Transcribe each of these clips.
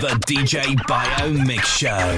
The DJ Biomixx Show.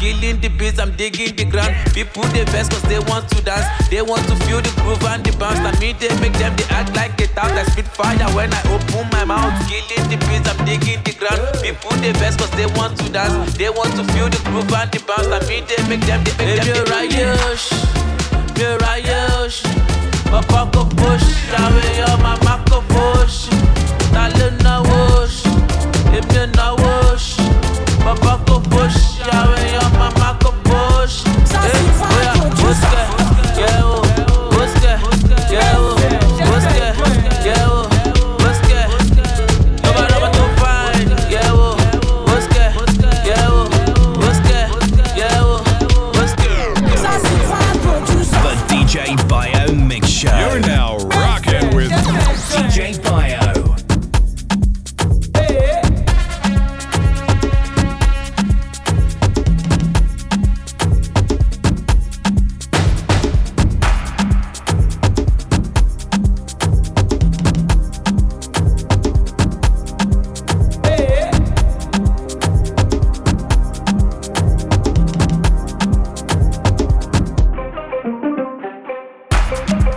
Killing the beats, I'm digging the ground. People they best cause they want to dance. They want to feel the groove and the bounce. And me they make them, they act like a tout. I spit fire when I open my mouth. Killing the beats, I'm digging the ground. People they best cause they want to dance. They want to feel the groove and the bounce. And me they make them, they make them. Mirayosh Papa go push, away on my Marco push. Talent na wash, if you na wash Papa go push, away on my Marco push.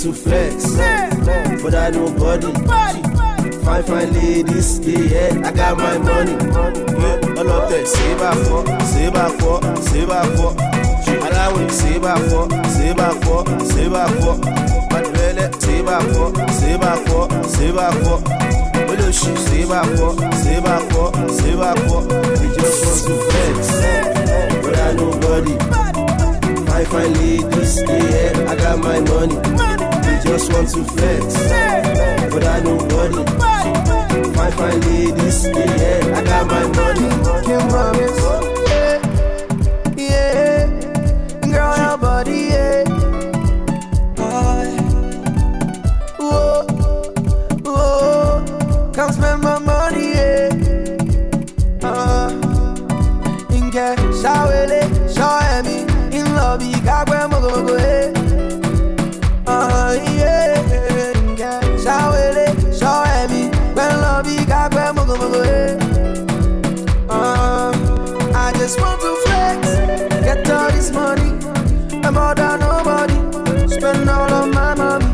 To flex, but I nobody. Fine ladies, yeah, I got my money. All of that, save up for. Allow it, save up for. But really, save up for. Well, she save up for. They just want to flex, but I nobody. Fine ladies, yeah, I got my money. Just want to flex, but I don't worry. Fine ladies, yeah, I got my money. Can promise, yeah, girl, your body, yeah. Whoa, whoa, come spend my money, yeah. In cash, shawele, shawemi, in love, you got where I'm gonna go, yeah. I just want to flex, get all this money, I'm all done. spend all of my money.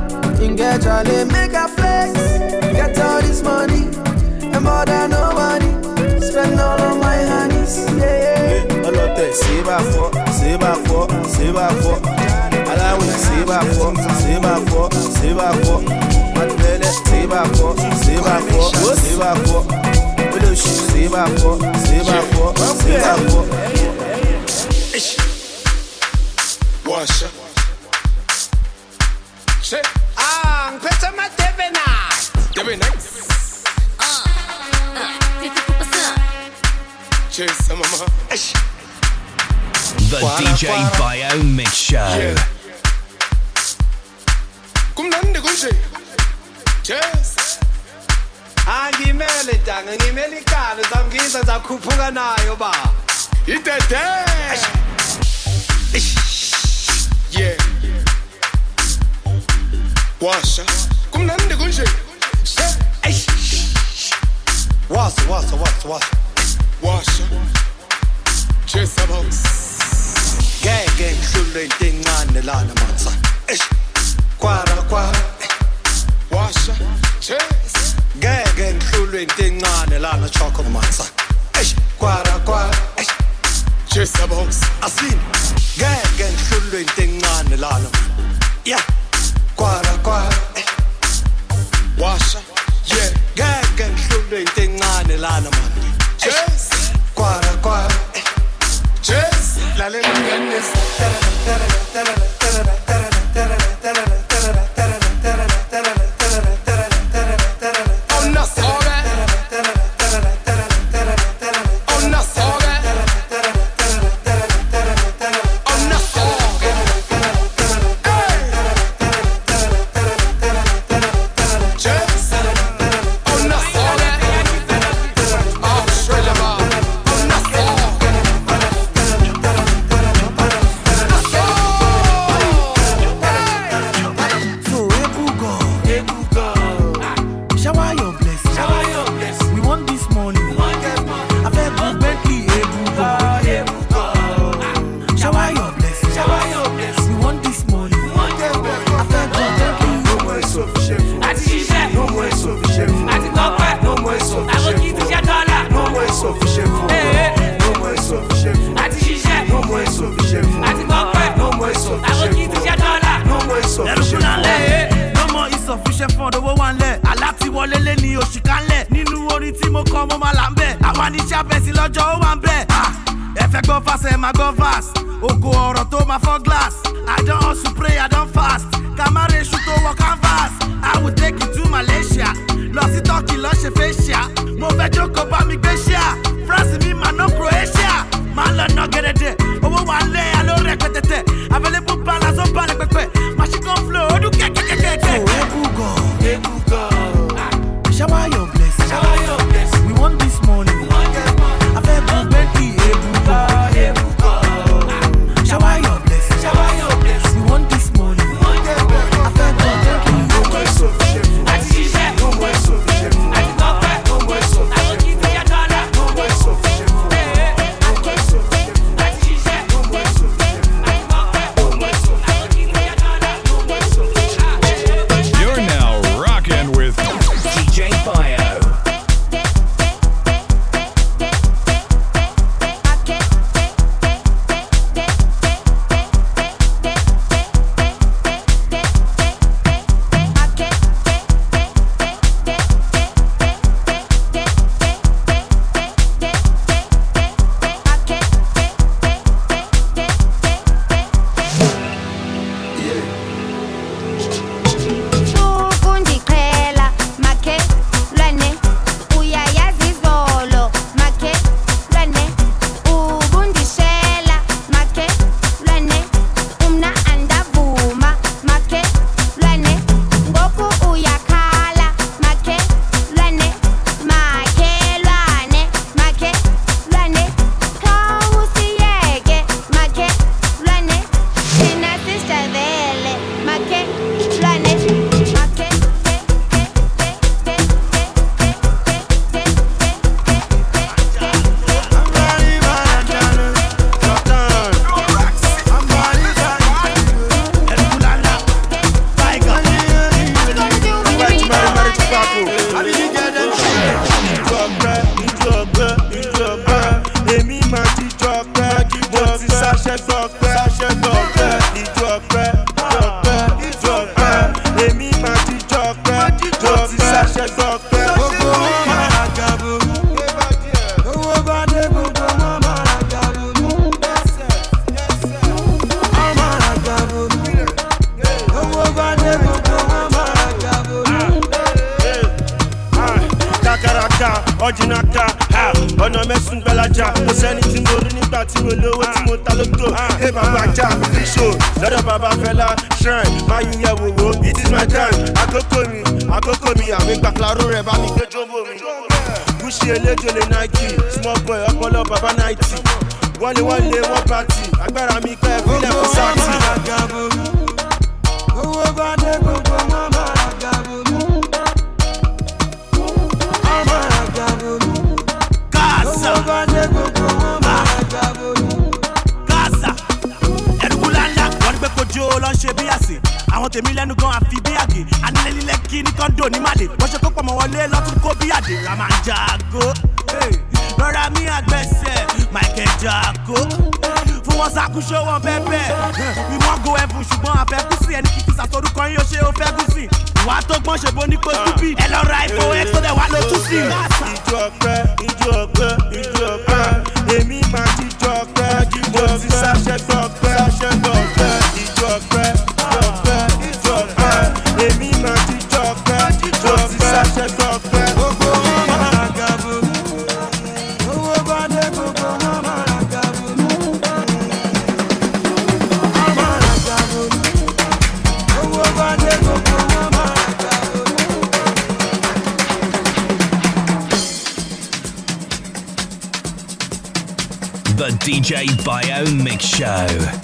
Engage Charlie, make a flex. Get all this money, and more than nobody. Spend all of my honeys, yeah, yeah. I love that. Save up for. I will save up for. My belly, save up for. Save up for. Wash up. I'm quitting my TV night. Cheers, mama. The DJ Biomixx Show. Come on, cheers. Angimele danga ngimele ikhala zamgisa zakhuphuka nayo ba itete yeah washa kumnandi kunje washa chase about gege ngihlule into encane lana matsa kwara washa chase Gege ngihlulwe into encane lana choko matsa. Kwara. Chesa box. Asin. Gege ngihlulwe into encane lana. Yeah. Kwara. Washa. Yeah. Gege ngihlulwe into encane lana manje. Chesa. Kwara. Chesa. Lalela ngenisa. Tara. Virgin actor, ha, on a messin' Bellaja. No anything more than you got to know what you want to look to. Hey, my back, show, not a baba fella, shrine, my year will go. It is my time. I go come me, I make back Laro Reba, I make the job. Bushy and Legend Nike, small boy, up all up, Baba 90. One party, I better make every level party. I want a million to go and feed Biagi. And then you let Kini Kondo Nimadi. But you come on, let's go Biagi. I'm a Jago. Hey, Lord, me at best, Michael Jago. For what's up, show on Pepe. We won't go and push you on Pepe. And if it's a total coin, you show Pepe. What a bunch of bonny could be. Hello, right for it, so they want to see. It's your girl. They mean my G-Dog. It's Sasha Dog. The DJ Biomixx Show.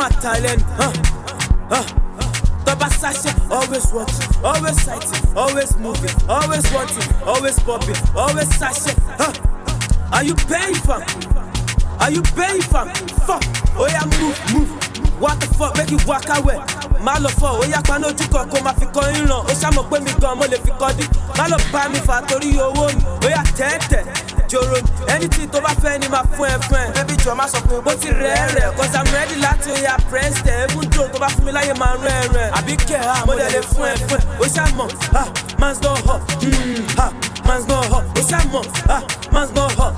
my talent, Top assassin, always watching, always sighting, always moving, always wanting, always popping, always sashing, Are you paying for? Are you paying for? Fuck, oh yeah, move. What the fuck, make you walk away? Malo for, oh yeah, pano juko, koma fiko inlo, oh shamo kwe mi gomo le fiko di, malo pa mi fa tori yo wo mi, oh yeah, tete. Anything to my friend, my friend. Baby, you're my support, but it's rare. Cause I'm ready, like to your friends. They even joke about me like a man, rare. I be care, I'm more than a friend. What's your mom? Man's no hot. Man's no hot. What's your mom? Man's no hot.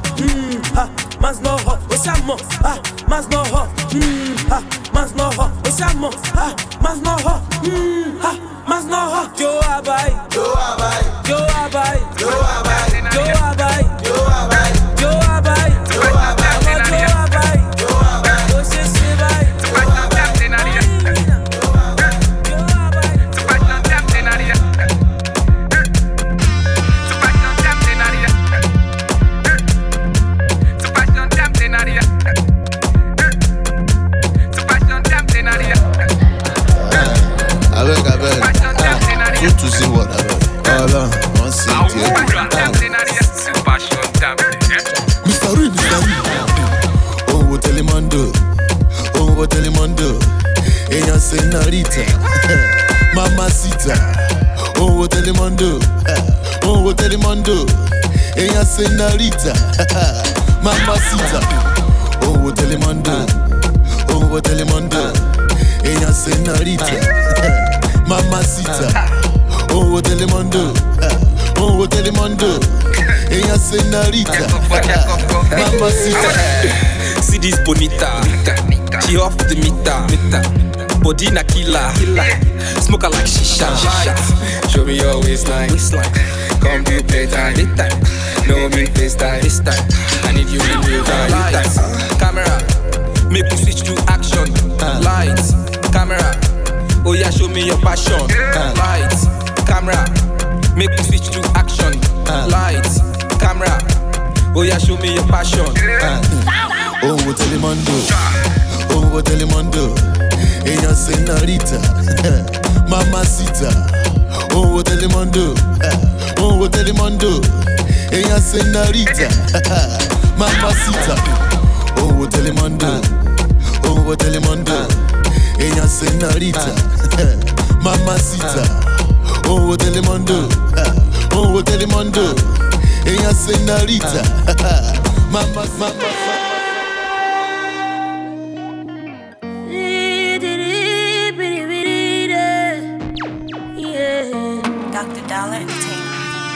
Man's no hot. What's your mom? Man's no hot. Man's no hot. What's your mom? Man's no hot. Man's no hot. Yo, I buy. Yo, I buy. Yo, I buy. Yo, I buy. Yo, I buy. Senorita, mamacita, oh telemundo, oh telemundo, ella senorita, mamacita, oh telemundo, oh telemundo, ella senorita, mamacita, oh telemundo, oh telemundo, ella senorita, mamacita. See this bonita, she off the meter. Body na killer, smoker like shisha. Show me your waistline, come do playtime. No mean FaceTime, I need you in real time. Camera, make me switch to action. Lights, camera, oh yeah, show me your passion. Lights, camera, make me switch to action. Lights, camera, oh yeah, show me your passion. Oh, what telemundo, oh, what telemundo. Ella senorita, mamacita, oh telemundo, oh telemundo, ella senorita, mamacita, oh telemundo, oh telemundo, ella senorita, mamacita, oh telemundo, oh telemundo, ella senorita, mamacita.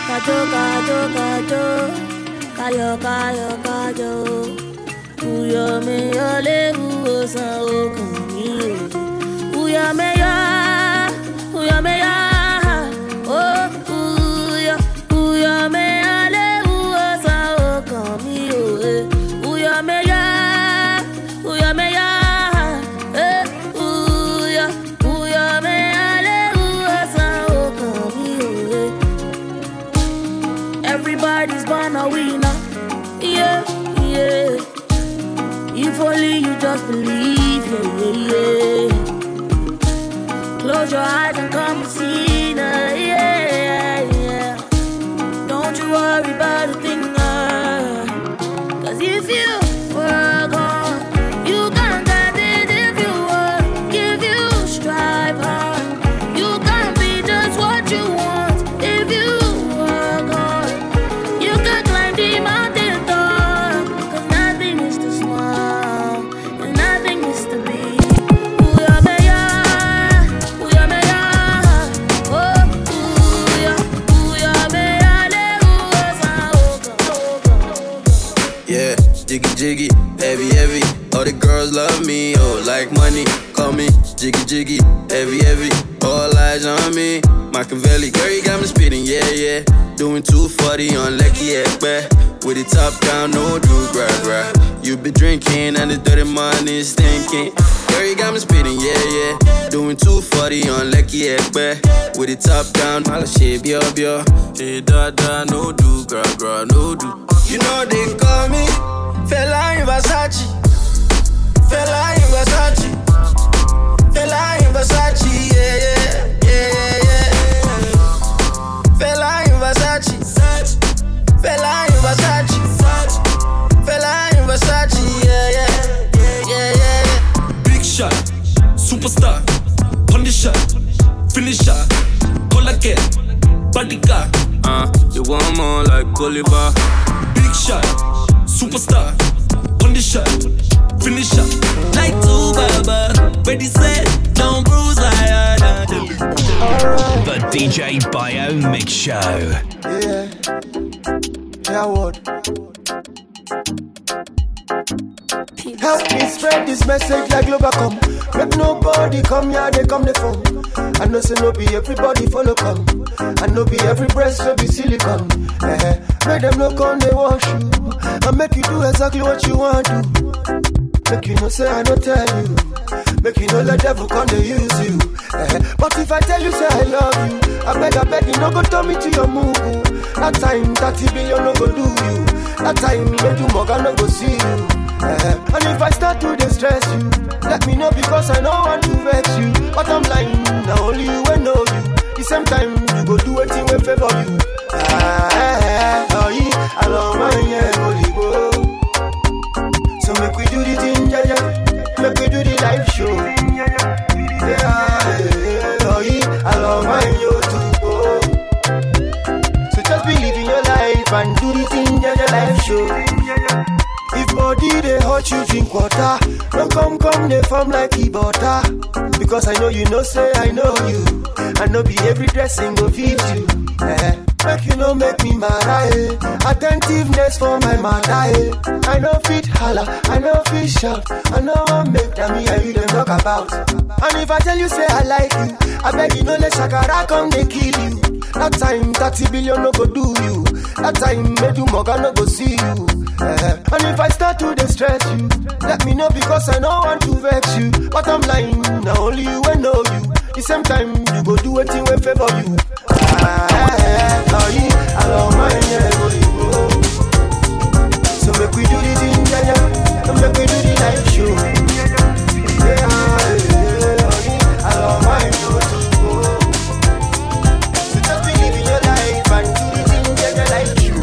Kajo, kajo, kajo, kayo, kayo, kajo. Uyo me yo le uo sa o kamiyo. Uyo me yo, oh uyo. Uyo me yo le uo sa o kamiyo. Uyo me yo, eh uyo. Uyo me yo le uo sa o kamiyo. Everybody's born a winner, yeah, yeah. If only you just believe, yeah, yeah. Close your eyes and come and see, now, yeah, yeah. Don't you worry about a thing, now. Cause if you work on, you can get it. If you work, if you strive hard, you can be just what you want. If you jiggy, heavy, heavy, all the girls love me, oh, like money, call me, jiggy, jiggy, heavy, heavy, all eyes on me, Machiavelli, girl, you got me spitting, yeah, yeah, doing 240 on Lecky Ekpe, with the top down, no do grab, grab, you been drinking and the dirty money stinking, girl, you got me spitting, yeah, yeah, doing 240 on Lecky Ekpe, with the top down, all the shit, yo, yo, hey, da, da, no do grab, grab, no do, you know they call me, Fella in Versace, Fella in Versace. superstar, punisher, finisher, call again, bodyguard. You want more like Gulliver. Big shot, superstar, punisher, finisher. Like two Baba, where they say, don't bruise I had. The DJ Biomixx Show. Yeah, yeah, what? Help me spread this message like Globacom. Make nobody come here, they come the phone. I know say no be everybody follow come. I know be every breast so be silicone. Make them no come, they wash you. I make you do exactly what you want to. Make you no say I no tell you. Make you no let devil come, they use you. But if I tell you say I love you, I beg you no go tell me to your move. That time 30 billion no go do you. That time when you mug I no go see you. And if I start to distress you, let me know because I know want to vex you. But I'm like, now only you will know you. The same time, you go do a thing in favor of you. I love my holy go. So make we do the thing, yeah, yeah. Make we do the live show. I love my holy. So just believe in your life and do the thing, yeah, yeah, live show. If body they hurt you, drink water. Don't come, they form like Ibota. Because I know you know, say I know you. I know be every dressing go feed you. Make you know, make me mad. Attentiveness for my mother. I know fit holla, I know fit shout. I know one make that me and you don't talk about. And if I tell you, say I like you, I beg you know, let Shakara come, they kill you. That time, 30 billion no go do you. That time, made you mug, no go see you. And if I start to distress you, let me know because I know want to vex you. But I'm lying, now only you will know you. The same time, you go do a thing in favor of you. I love my name. So make we do the thing, yeah, yeah. Make we do the live show. Yeah, I love my name. So just believe in your life and do the thing, yeah, yeah, live show.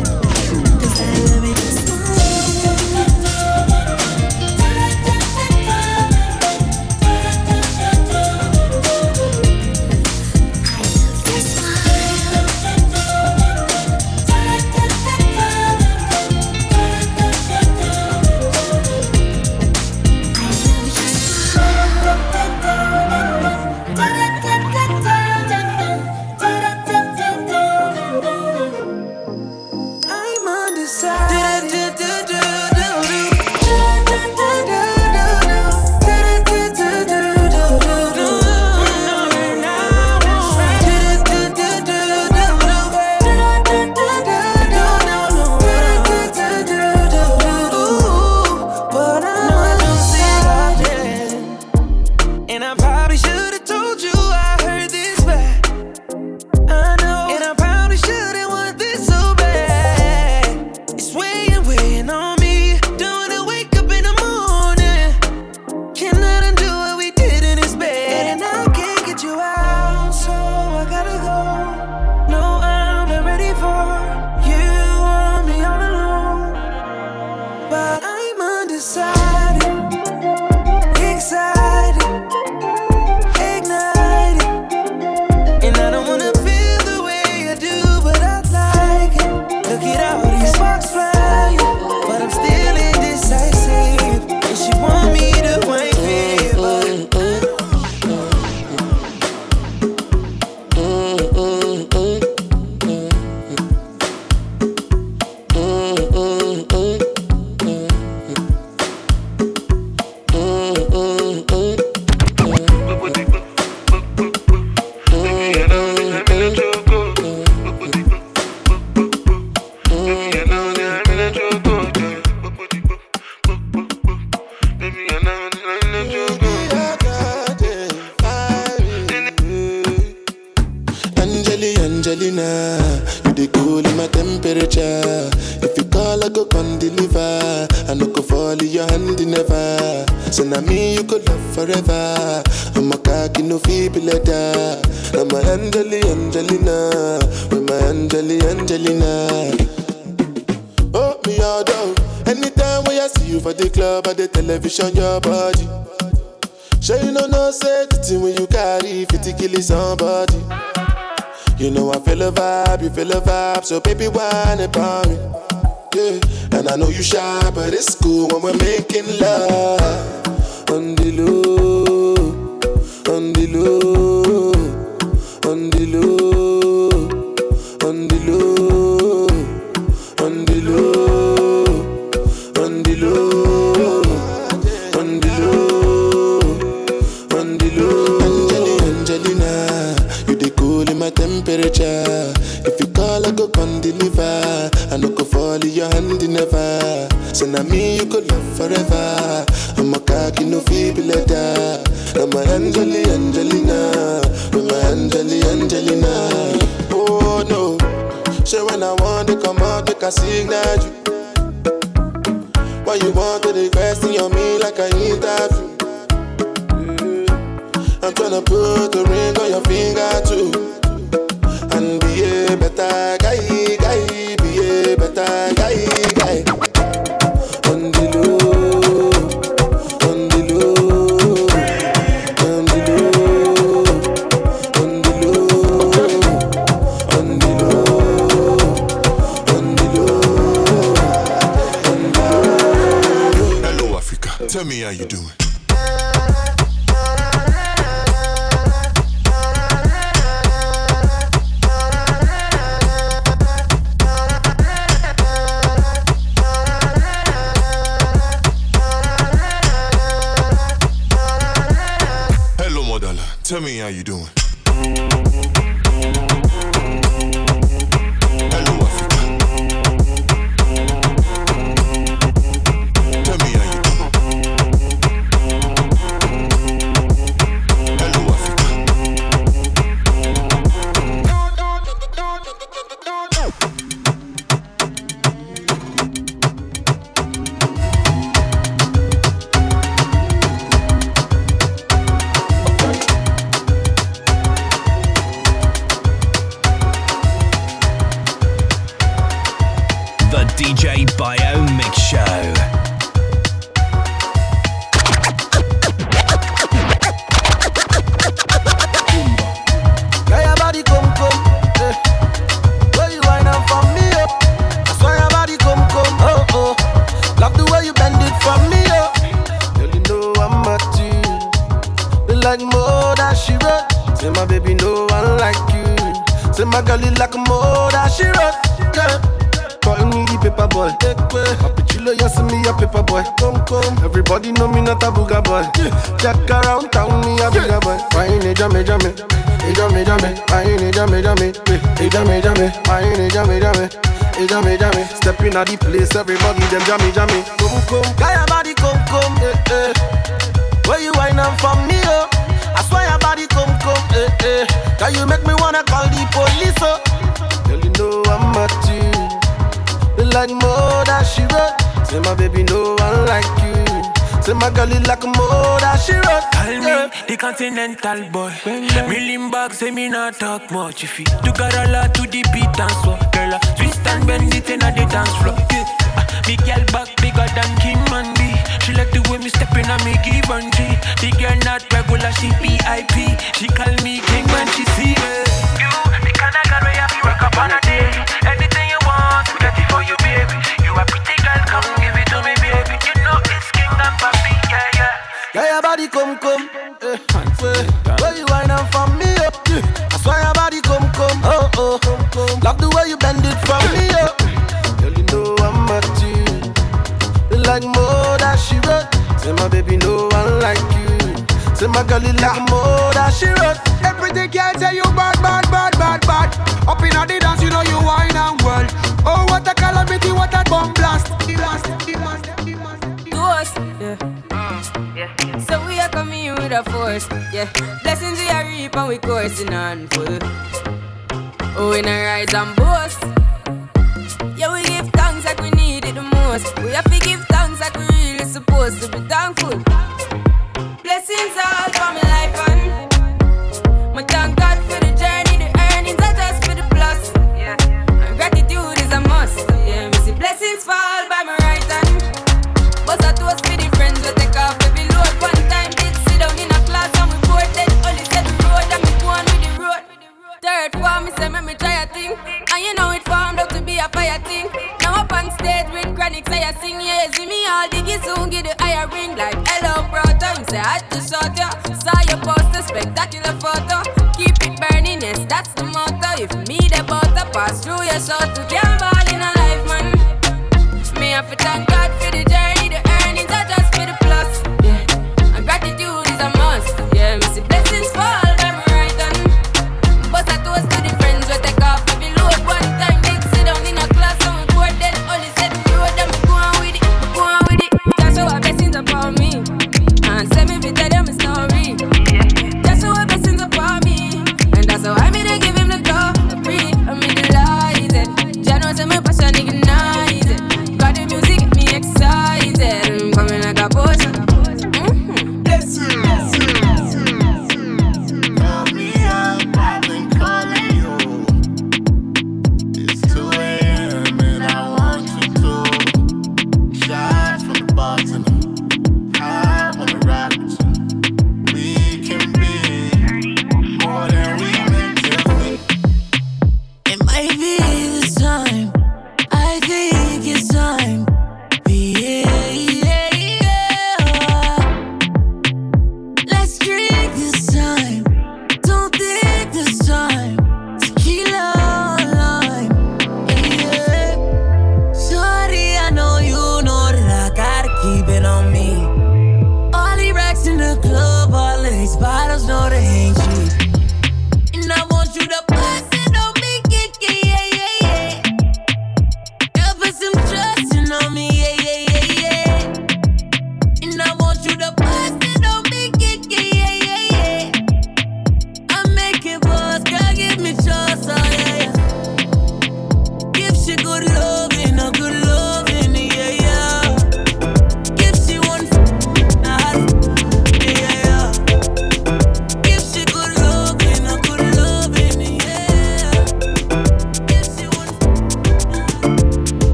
Sure you know no safety when you carry 50 kill somebody. You know I feel a vibe, you feel a vibe, so baby whine about me. Yeah, and I know you shy, but it's cool when we're making love. On the low, on the low, on the low, on the low, on the low, on the low. My temperature. If you call, I go come deliver. I no go fall in your hand in never. So now me you go love forever. I'm a cocky no feeble letter. I'm a Angelina. I'm a Angelina. Oh no. So when I want to come out, they can signal you. Why you want to request in your me like I interview? I'm tryna put a ring on your finger too. And be a better guy, guy, be a better guy, guy. Continental boy, million bucks, say me not talk much. If you got a lot to the beat and swap, girl, twist and bend it in a dance floor. Yeah. Big girl back bigger than Kim and B. She like the way me stepping and me give and tea. The girl not regular, she VIP. She call me king when she see me. You, the kind of girl where you feel rock up on a day. Anything you want, we got it for you, baby. You a pretty girl, come give it to me, baby. You know it's king and papi, yeah, yeah. Yeah, your body come, come. Where you wind up from me, oh. I swear your body come, come, oh, oh, come, come. Love the way you bend it from me, oh. Girl, you know I'm at you. You like more than she wrote. Say my baby, no one like you. Say my girl, you like more than she wrote. Everything can say you bad, bad, bad, bad, bad. Up in the dance, you know you wine and world. Oh, what a calamity, what a bomb blast. He lost, he lost, he lost, he lost. Yeah. Yeah. So we are coming with a force, yeah. Blessings we are reap and we coursing on full. Oh, we na rise and boast. Yeah, we give thanks like we need it the most. We have to give thanks like we really supposed to be thankful. Blessings all for my life and my thank God for the journey, the earnings are just for the plus. Yeah, and gratitude is a must. Yeah, we see blessings fall by my right hand. But that was for the friends we take off. One time did sit down in a chronic, say I sing, yeah, see me all diggy soon, get the higher ring like hello, brother. You say I had to shut ya, saw your poster, spectacular photo. Keep it burning, yes, that's the motto. If me the butter pass through your shot, you can't ball in a life, man. Me have to thank God for the journey, the earnings are just for the plus. Yeah, and gratitude is a must. Yeah, me see blessings fall. When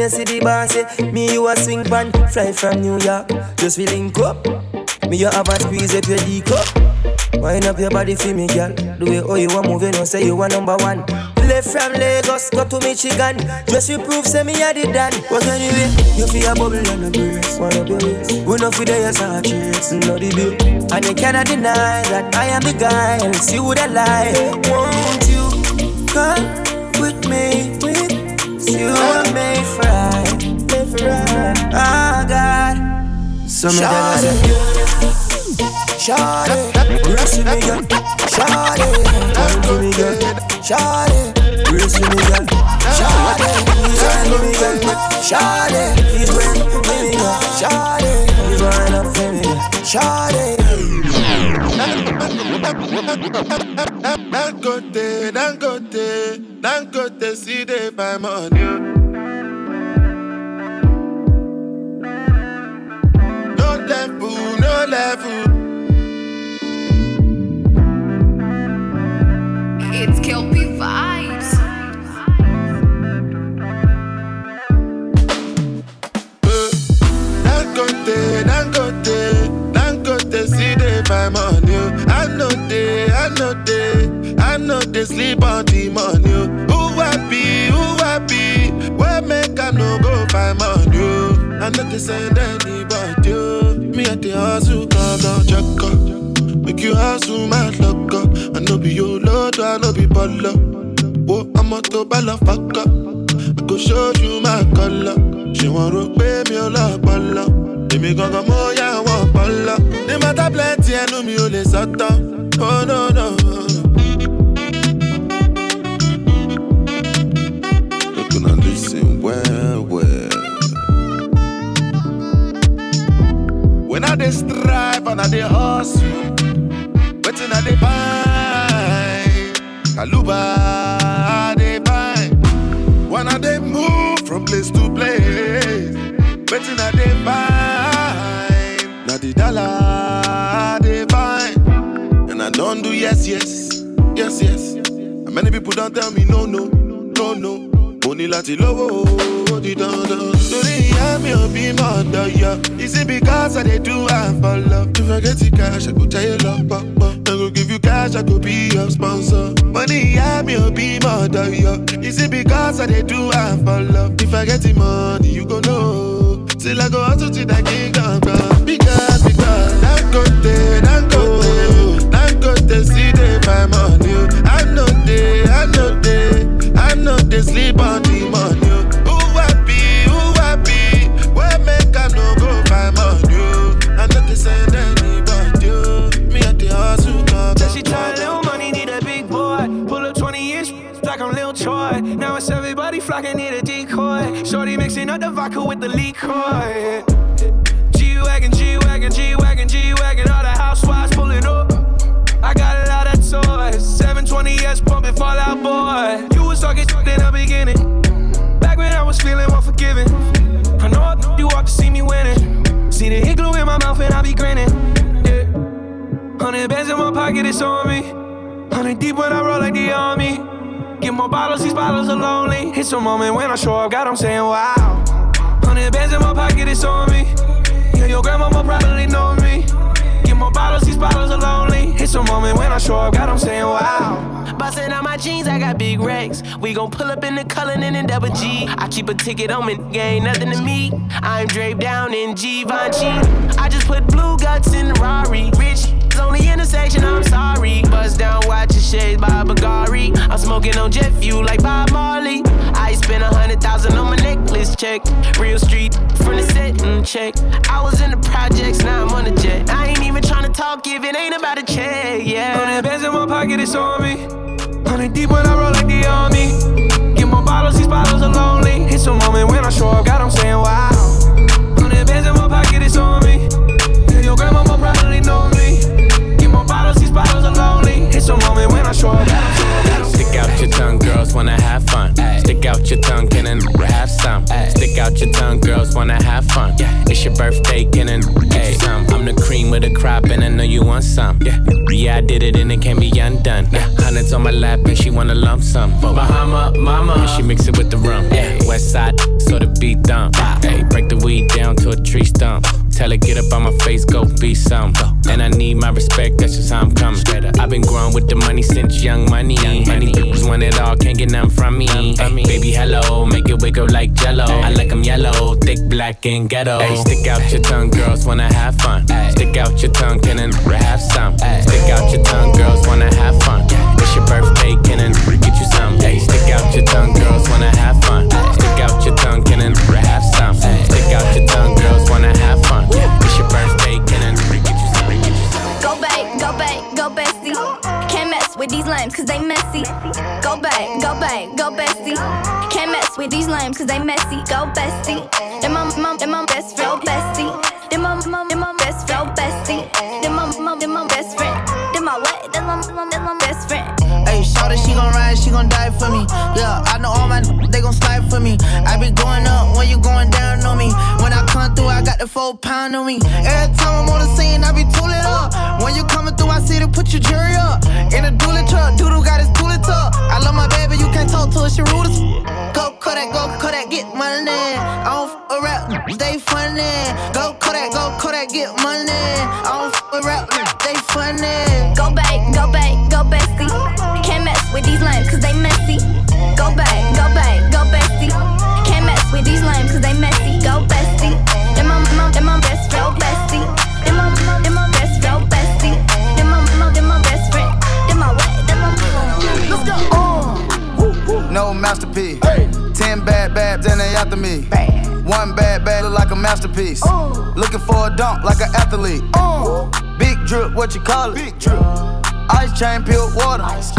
you see the bar say, me you a swing pan, fly from New York. Just we link up, me you have a squeeze up your D cup. Wind up your body for me, girl. The way how you are moving, don't say you are number one. Left from Lagos, go to Michigan. Just reprove, say me I did that. What's anyway? You feel a bubble on the breeze. One of the ways. We know for the yes and cheers. Not the bill. And you cannot deny that I am the guy. And see who that lie. Won't you come with me? See what may fry. Oh God. Some of them Shawty, brace me girl. Shawty, come me girl. Shawty, brace me girl. Shawty, come me girl. Shawty, come me girl. Shawty, come up for me girl. Shawty. Dangote, Dangote, Dangote, see they buy money. No level, no level. It's Kelpie vibes. Dangote, see they buy money. I know they sleep on the money. Who happy? What make I no go buy money? I know they send anybody. Me at the hustle, come on, make you hustle my luck up. I know be your lord, I know be baller. Oh, I'm a to baller fucker. I go show you my color. She want rock, baby, you love baller. Let me go more, yeah, I want baller. They matter plenty, I know me only satan. Oh, no. You're gonna listen well. When I dey strive and I dey hustle, waiting at the pine, Kaluba, they pine. One of them move from place to place, waiting at the pine. Now the dollar, they pine. And I don't do yes. And many people don't tell me no. Only Lati Lovo, the Dundon. So they have me up in under ya. Is it because I they do and for love? If I get the cash, I go tell you love, papa. I go give you cash, I go be your sponsor. Money have me up in under ya. Is it because I they do and for love? If I get the money, you go know. Till I go out to the kingdom, because Dangote, see they buy money. I know they sleep on the money. Who happy? Where make I no go buy money? I know they send anybody. Me at the hustle. Said she tired, little money, need a big boy. Pull up 20 years, like I'm Lil Troy. Now it's everybody flocking, need a decoy. Shorty mixing up the vodka with the liquor. G-Wagon, all the housewives pulling up. I got a lot of toys. 720S pumping Fallout Boy. You was talking in the beginning, back when I was feeling unforgiving. I know you ought to see me winning. See the hit glue in my mouth and I be grinning. Yeah. 100 bands in my pocket, it's on me. 100 deep when I roll like the army. Get more bottles, these bottles are lonely. It's a moment when I show up, God, I'm saying wow. 100 bands in my pocket, it's on me. Yeah, your grandmama probably know me. Get more bottles, these bottles are lonely. It's a moment when I show up, God, I'm saying wow. Bustin' out my jeans, I got big racks. We gon' pull up in the Cullen and in double G. I keep a ticket on me, ain't nothing to me. I'm draped down in Givenchy. I just put blue guts in the Rari. Rich, it's on the intersection, I'm sorry. Bust down, watch your shades by Bulgari. I'm smoking on jet fuel like Bob Marley. I spent 100,000 on my necklace, check. Real street from the set, check. I was in the projects, now I'm on the jet. I ain't even tryna talk if it ain't about a check, yeah. 100 bands in my pocket, it's on me. 100 deep when I roll like the army. Get more bottles, these bottles are lonely. It's a moment when I show up, God, I'm saying wow. 100 bands in my pocket, it's on me. Yeah, your grandmama probably know me. Get more bottles, these bottles are lonely. It's a moment when I show up, God, I'm saying wow. Stick out your tongue, girls wanna have fun. Ay. Stick out your tongue, can and have some. Ay. Stick out your tongue, girls wanna have fun. Yeah. It's your birthday, can and get some. I'm the cream with a crop, and I know you want some. Yeah, I did it and it can't be undone. Yeah. Hundreds on my lap and she wanna lump some. Bahama, mama, and she mix it with the rum. Ay. West side, so the beat dumb. Ay. Break the weed down to a tree stump. Tell her get up on my face, go be something. And I need my respect, that's just how I'm coming. I've been growing with the money since young money. Money bitches want it all, can't get none from me. Ay, baby, hello, make it wiggle like jello. I like them yellow, thick, black, and ghetto. Ay, stick out your tongue, girls wanna have fun. Stick out your tongue, can I have some? Stick out your tongue, girls wanna have fun. It's your birthday, can I get you some? Ay, stick out your tongue, girls wanna have fun. Stick out your tongue, can I have some? Stick out your tongue, girls wanna have fun. It's your birthday, can I get you some? Go back, go back, go bestie. Can't mess with these lames, cause they messy. Go back, go back, go bestie. Can't mess with these lames, cause they messy. Go bestie. Them my best friend, bestie. Them my best friend, bestie. Them my best friend. Them my what? Them my best friend. Ayy, shawty, she gon' ride, she gon' die for me. Yeah, I know all my they gon' slide for me. I be going up when you going down on me. When I come through, I got the 4 pound on me. Every time I'm on the scene, I be tooling up. When you coming through, I see to put your jury up. In a dually truck, doodle got his toolie tuck. I love my baby, you can't talk to her, she rude as f. Go Kodak, get money. I don't f with rap, they funny. Go Kodak, get money. I don't f with rap, they funny. Go back, go back, go bestie. Can't mess with these lames, cause they messy. Go back, go back, go bestie. Can't mess with these lames, cause they messy. Go bestie. Them my best friend, bestie. Them my best friend, bestie. Them my best friend. Them my way, them my. Let's go. Oh. No masterpiece. Hey. 10 bad babs and they after me. Bad. One bad bad look like a masterpiece. Oh. Looking for a dunk like an athlete. Oh. Big drip, what you call it? Big drip. Ice chain, pure water. Ice.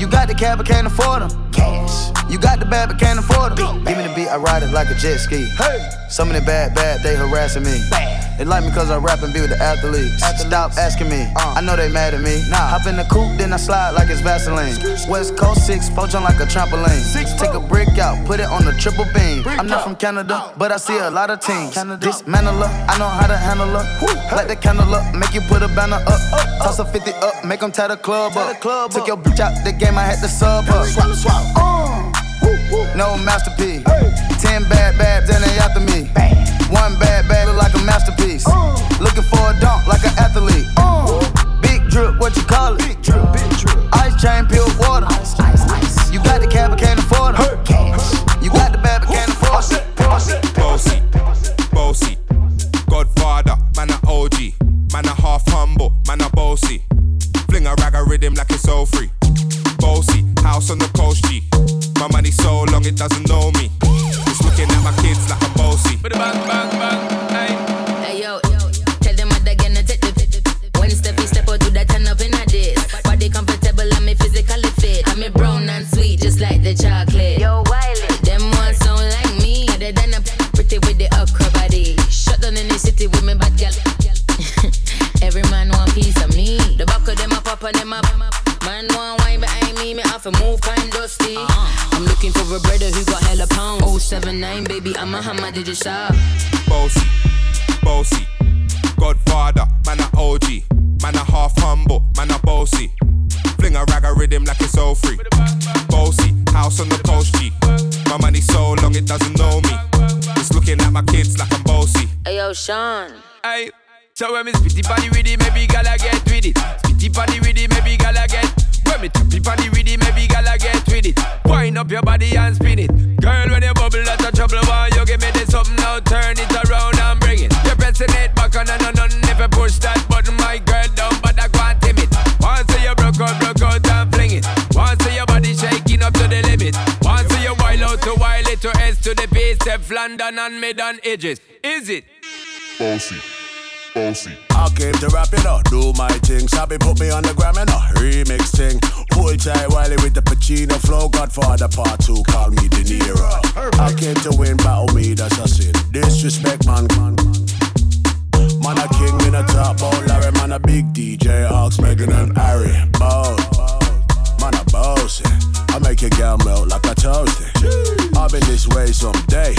You got the cab, but can't afford them. Cash. You got the bad, but can't afford them. Give me the beat, I ride it like a jet ski. Hey. Some of the bad, they harassing me. Bad. They like me cause I rap and be with the athletes. Stop asking me. I know they mad at me. Nah. Hop in the coupe, then I slide like it's Vaseline. West Coast 6, poach jump like a trampoline. Take a brick out, put it on the triple beam. I'm not from Canada, but I see a lot of teams. Dismantle her, I know how to handle her. Light the candle up, make you put a banner up. Toss a 50 up, make them tie the club up. Took your bitch out the game, I had to sub her. Swap. No masterpiece. Hey. 10 bad babs and they after me. Bad. One bad bad look like a masterpiece. Looking for a dunk like an athlete. Big drip, what you call it? Big drip. Ice chain, pure water. Ice. You got the cab, but can't afford it. You got the bad, but can't afford it. Bossy. Godfather, man a OG. Man a half humble, man a bossy. Fling a rag a rhythm like it's all free. Bossy, house on the coast, G. My money so long it doesn't know me. Just looking at my kids like a bossy. Bang, bang, bang, hey yo, tell them what they're gonna take the fit. When Steffi step out to that turn up in a dish. Body comfortable, I'm a physically fit. I'm a brown and sweet, just like the chocolate. Yo, Wiley, them ones don't like me. They're done up pretty with the okra body. Shut down in the city with me bad girl. Every man want piece of me. The back of them up, up and them up. Man want wine behind me, me off a move kind dusty. I'm looking for a brother who got hella pounds. 079, baby, I'm a hammer, did you shop? Bossy, Godfather, man a OG. Man a half humble, man a bossy. Fling a rag a rhythm like it's all free. Bossy, house on the coast, G. My money so long it doesn't know me. Just looking at my kids like I'm bossy. Ayo, Sean. Ayo. So when me spitty body with it, maybe gala get with it. Spitty body with it, maybe gala get. When me choppy body with it, maybe gala get with it. Wind up your body and spin it. Girl, when you bubble out of trouble, why you give me this something now? Turn it around and bring it. You're pressing it back on, never push that button, my girl, down, but I can't tame it. Once you broke out and fling it. Once your body shaking up to the limit. Once you wild out to wild it to S to the base, F London and mid on edges. Is it? Bossy. I came to rap, you know, do my thing. Sabi put me on the gram, you know, remix thing. Pull tight Wiley with the Pacino flow. Godfather part 2, call me De Niro. I came to win, battle me, that's a sin. Disrespect, man. Man a king, in a top, oh Larry. Man a big DJ, Ox, Megan and Harry. Man a bossy, I make your girl melt like a toasty. I'll be this way someday,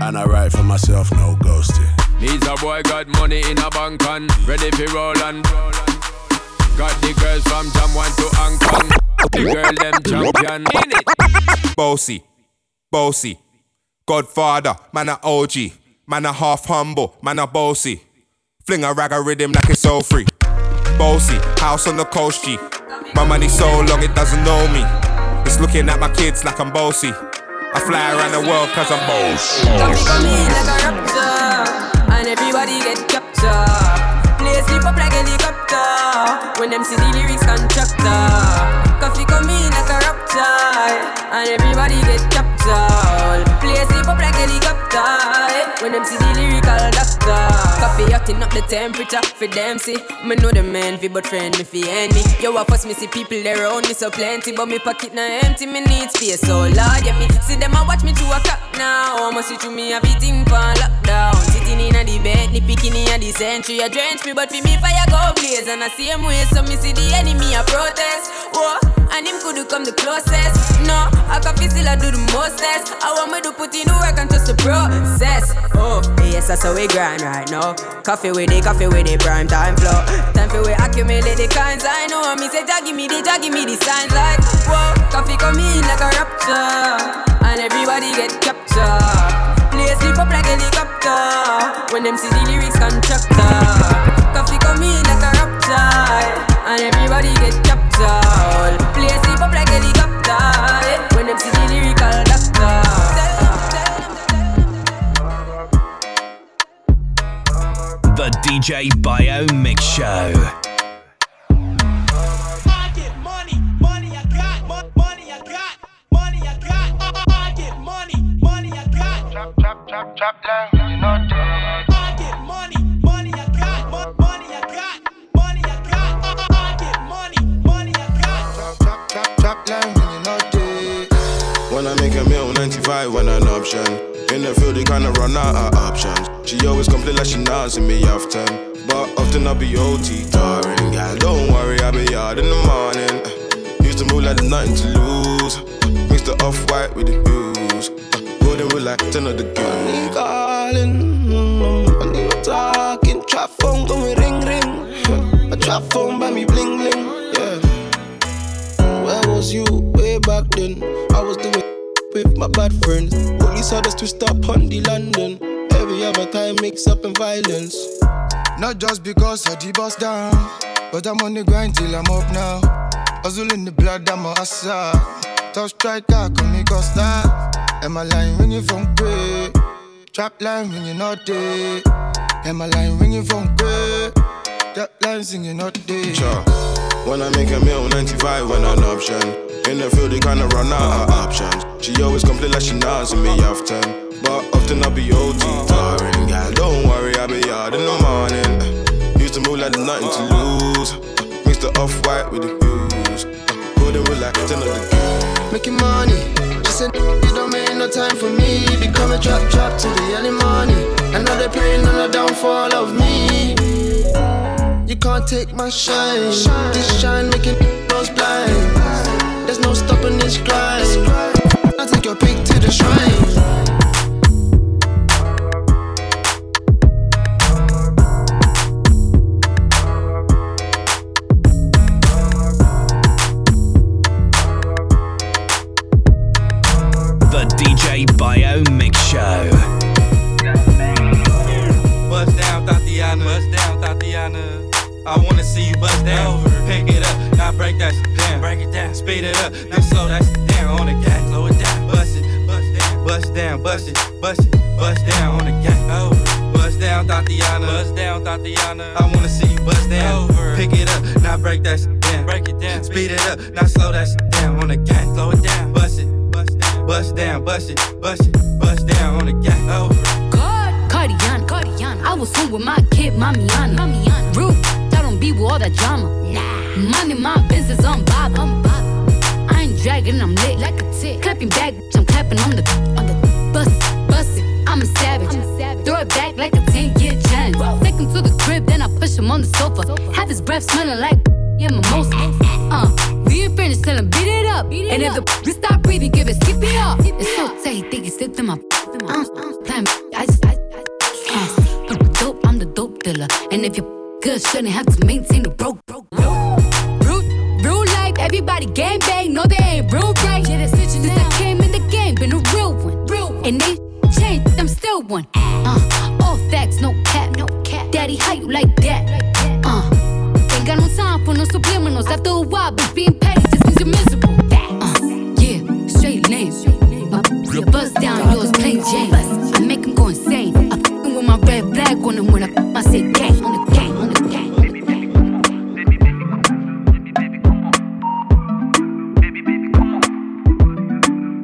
and I write for myself, no ghosting. Needs a boy got money in a bank on, ready for rollin'. Got the girls from Jam 1 to Hong Kong. The girl them champion in it. Bossy, Godfather, man a OG, man a half humble, man a bossy. Fling a rag a rhythm like it's all free. Bossy, house on the coast G. My money so long it doesn't know me. It's looking at my kids like I'm bossy. I fly around the world cause I'm boss. Come in like a raptor, and everybody get captured. Play sleep up like helicopter, when them see the lyrics contractor. Coffee come in like a raptor, and everybody get captured. Play sleep up like helicopter, when them see the lyrical doctor. Coffee acting up the temperature for them see. Me know the man fi but friend me fi enemy. Yo I fuss me see people there around me so plenty, but me pocket na empty, me need space so large. Yeah me see them a watch me through a crack now. I must see through me a beating pan lockdown. Sitting in a the bed, the bikini a the century a drench me, but fi me fire go blaze and I see him way. So me see the enemy a protest. Whoa. And him could come the closest. No, I can feel still I do the mostest. I want me to put in the work and trust the process. Oh, yes, that's how we grind right now. Coffee with the prime time flow. Time for we accumulate the kinds I know. And me say, Jah give me the signs like whoa, coffee come in like a rapture, and everybody get captured. Play sleep up like helicopter, when them see the lyrics contractor. Coffee come in like a rapture, and everybody get captured. Play sleep up like helicopter, when them see the lyrical doctor. The DJ Biomixx Show. I get money, money I got, money I got, money I got. I get money, money I got. Chop, chop, chop, chop down, you know that. I get money, money I got, money I got. When I make a meal, 95 when an option. In the field, they kinda run out of options. She always complain like she nods me often, but often I be OT tarring. Girl, don't worry, I be hard in the morning. Used to move like there's nothing to lose. Mix the off-white with the blues. Golden with like 10 of the girls. I need calling, I need talking. Trap phone going ring ring. A trap phone by me bling bling. Where was you way back then? I was doing with my bad friends. Police had us to stop on the London. Every other time mix up in violence. Not just because I the boss down, but I'm on the grind till I'm up now. Hustle in the blood, I'm a hustler. Tough striker, come make us that. And my line ringing from grey. Trap line ringing all day. And my line ringing from grey. Trap line singing all day. When I make a meal, 95 when an option. In the field, they kinda run out of options. She always complain like she nods me often, but often I be OT tarring. Girl, don't worry, I be hard in the morning. Used to move like there's nothing to lose. Mix the off-white with the blues. Golden with like 10 of the girls. Making money. She said, you don't make no time for me. Become a trap to the early morning. And now they playing on the downfall of me. You can't take my shine. This shine making us blind. There's no stopping this grind. I take your pick to the shrine. The DJ Biomixx Show. Bust down, Tatiana. I wanna see you bust down, pick it up, now break that shit down, break it down, speed it up, now slow that shit down on the gas, slow it down, bust it, bust down, bust it, bust it, bust down on the gas, over, bust down, Tatiana, I wanna see you bust down, over, pick it up, now break that shit down, break it down, speed it up, now slow that shit down on the gas, slow it down, bust it, bust down, bust it, bust down on the gas, over. God, Cardiana, I was home with my kid, Mamiana, rude. Be with all that drama. Nah. Money, my business, I'm bothered. I ain't dragging, I'm lit like a tick. Clapping back, bitch, I'm clapping on the bus it. I'm a savage. Throw it back like a 10-year challenge. Whoa. Take him to the crib, then I push him on the sofa. Have his breath smelling like yeah, mimosa. We ain't finished till him beat it up. And if the bitch stop breathing, give it, skip it up. It's so tight, he think he slipped in my. I just dope, I'm the dope dealer. And if you good, shouldn't have to maintain the broke. Real life, everybody gang bang. No, they ain't real right. Yeah, since I came in the game, been a real one. And they changed, I'm still one. All facts, no cap. Daddy, how you like red flag on him when I said gang on the gang on the gang. Baby, baby, come on. Baby, baby, come on.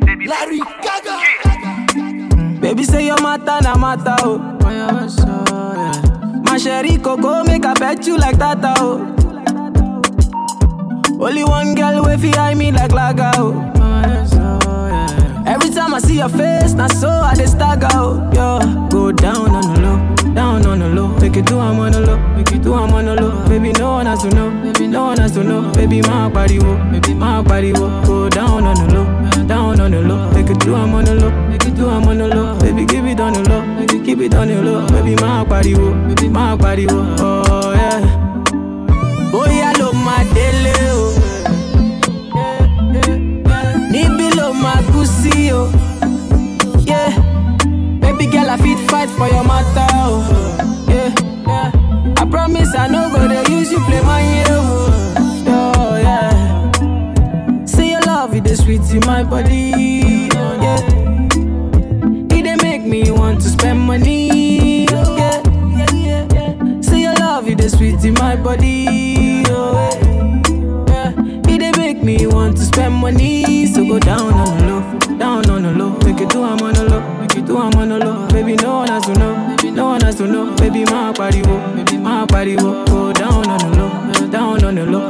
Baby, baby, come on. Baby, baby, come on. Baby, Larry, Gaga. Yeah. Baby, say your mata na mata oh. My sherry coco make I bet you like that oh. Only one girl way behind me like Laga oh. Every time I see your face, now so I just stagger out. Yeah. Go down on the low, take it to I'm on the low, take it to I'm on the low. Baby, no one has to know, baby, no one has to know. Baby, my body wo, baby, my body wo. Go down on the low, take it to I'm on the low, take it to I'm on the low. Baby, give it on the low, baby, keep it on the low. Baby, my body wo, baby, my body wo. Oh yeah, boy, I love my daily. See you, yeah. Baby girl, I fit fight for your matter, oh. Yeah. Yeah. I promise I no go dey use you play my yo, oh yeah. Say your love it dey sweet in my body, yeah. It dey make me want to spend money, yeah. Say your love it dey sweet in my body, oh yeah. It dey make me want to spend money, so go down on the low. Down on the low, make it do I'm on the low, make it do I'm on the low. Baby, no one has to know, baby, no one has to know. Baby, my body wo, baby, my body wo. Go down on the low,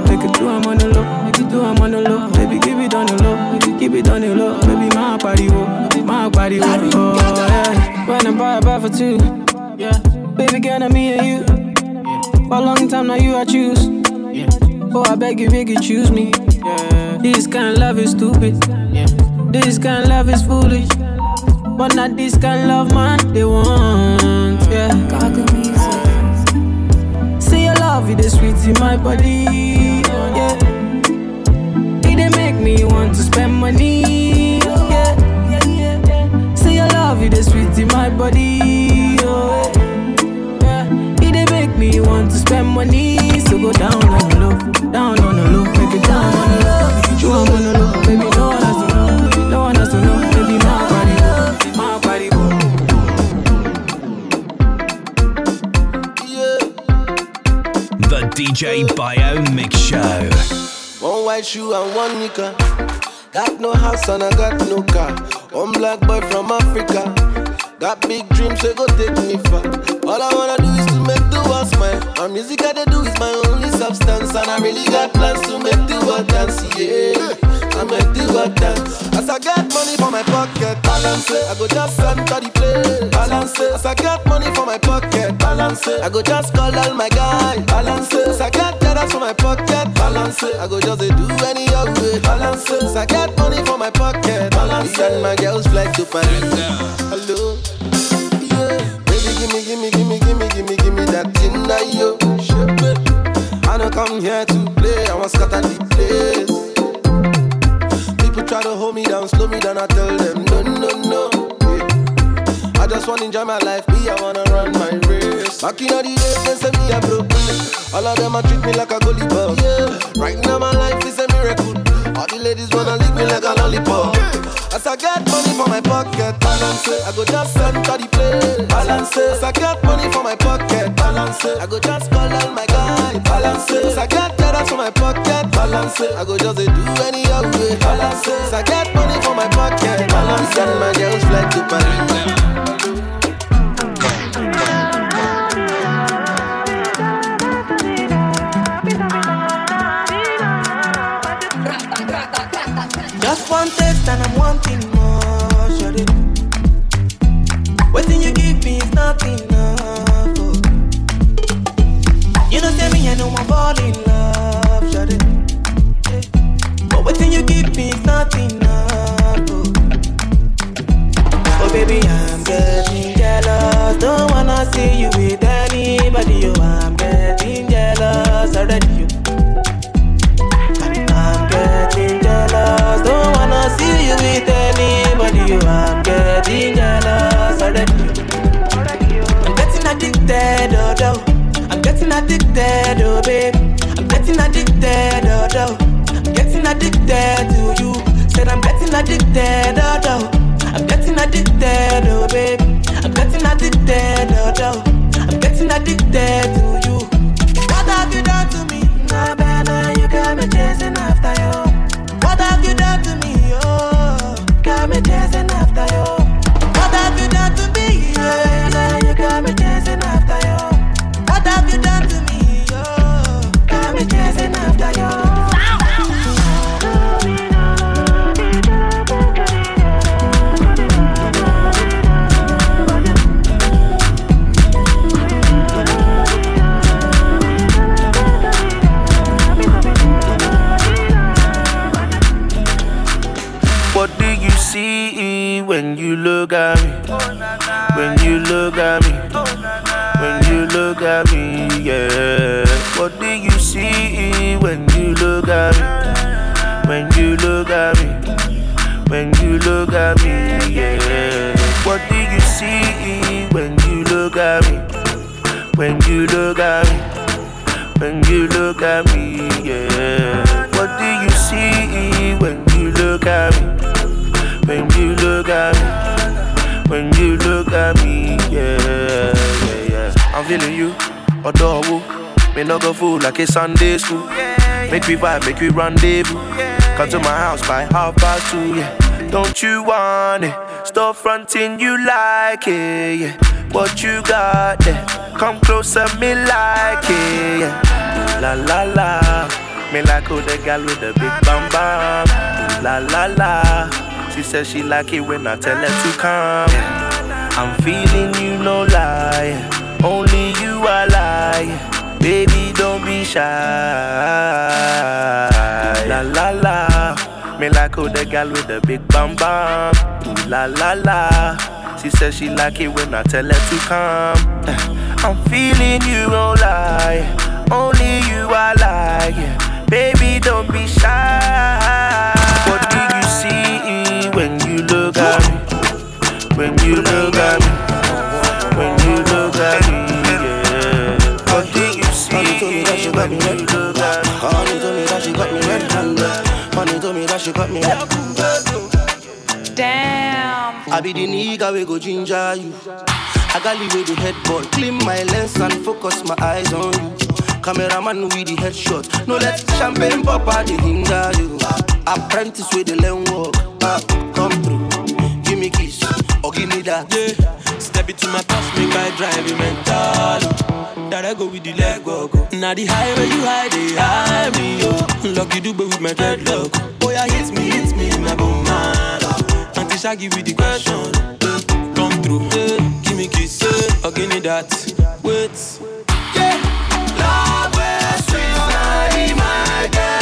make it do I'm on the low, make it do I'm on the low. Baby, give it on the low, baby, keep it on the low. Baby, my body wo, baby, my body wo. Oh yeah, when I buy for two, yeah. Baby, girl, I'm me and you. Yeah. For a long time now, you I choose. Yeah. Oh, I beg you, make you choose me. Yeah. This kind of love is stupid. Yeah. This kind of love is foolish, but not this kind of love, man, they want, yeah. Say your love, it is sweet in my body, yeah. It dey make me want to spend money, yeah. Say your love, it is sweet in my body, oh, yeah. It dey make me want to spend money, so go down on the low, make it down on the low. You are on the low, baby, no one has to know. No one has to know, baby, my body, go. Yeah. The DJ Biomixx Show. One white shoe and one nika. Got no house and I got no car. One black boy from Africa. Got big dreams, they go take me far. All I wanna do is to make the world smile. My music I do is my only substance. And I really got plans to make the world dance, yeah. I make the world dance. As I get money for my pocket, balance it. I go just enter the place, balance it. As I get money for my pocket, balance it. I go just call all my guys, balance it. As I get dollars for my pocket, balance it. I go just do any other way, balance it. As I get money for my pocket, balance it. And my girls fly to Paris. Hello, yeah. Baby, give me that thing that you ship it. I don't come here to play. I want to scatter the place. Try to hold me down, slow me down, I tell them no, yeah. I just wanna enjoy my life, be I wanna run my race. Back in all the days, they say me a broke. All of them a treat me like a goalie ball, yeah. Right now my life is a miracle. All the ladies wanna lick me like a lollipop, yeah. As I get money for my pocket, balance it. I go just enter the place, balance it. As I get money for my pocket, balance it. I go just call all my guys, balance it. As I get dollars for my pocket, balance it. I go just do any other way, balance it. As I get money for my pocket, balance it. My girls fly to Paris. Just one taste and I'm wanting more, surely. Waiting you give me is not enough, oh. You know tell me I know I'm all in love, surely, yeah. But waiting you give me is not enough, oh. Oh baby, I'm getting jealous. Don't wanna see you with anybody, oh. I'm getting jealous already, you. I'm getting jealous, don't wanna see you with anybody. I'm getting jealous already. I'm getting addicted, oh, oh. I'm getting addicted, oh, babe. I'm getting addicted, oh, oh. I'm getting addicted to you. Said I'm getting addicted, oh, oh. I'm getting addicted, oh, babe. I'm getting addicted, oh, oh. you look at me, yeah. What do you see when you look at me? When you look at me, when you look at me, yeah. What do you see when you look at me? When you look at me, when you look at me, yeah. What do you see when you look at me? When you look at me. When you look at me, yeah, yeah, yeah. I'm feeling you, adorable. Me no go fool like a Sunday school. Make me vibe, make me rendezvous. Come to my house by 2:30, yeah. Don't you want it? Stop fronting, you like it, yeah. What you got there? Come closer, me like it, yeah. La la la. Me like all the girl with the big bam bam. La la la. She says she like it when I tell her to come. I'm feeling you, no lie. Only you I lie. Baby, don't be shy. La la la. Me like all the girl with the big bam bam. La la la. She says she like it when I tell her to come. I'm feeling you, no lie. Only you I lie. Baby, don't be shy. What do you see? When you look at me, when you look at me, when you look at me, yeah. What do you see? Honey told me that she got me red. Honey told me that she got me red handed. Honey told me that she got me red. Damn. I be the nigga we go ginger you. I got leave with the headbutt. Clean my lens and focus my eyes on you. Cameraman with the headshot. No let champagne pop out the hinder you. Apprentice with the lens walk. Come through, give me kiss, or give me that. Yeah. Step into my past, make my driving mental. That I go with the leg go. Now the highway you hide, they hide me. Oh. Lucky do but with my dreadlock. Oh yeah, hits me, my bone man. Auntie Shaggy with the question. Come through, give me kiss, or give me that. Wait, yeah, love is sweet, my girl.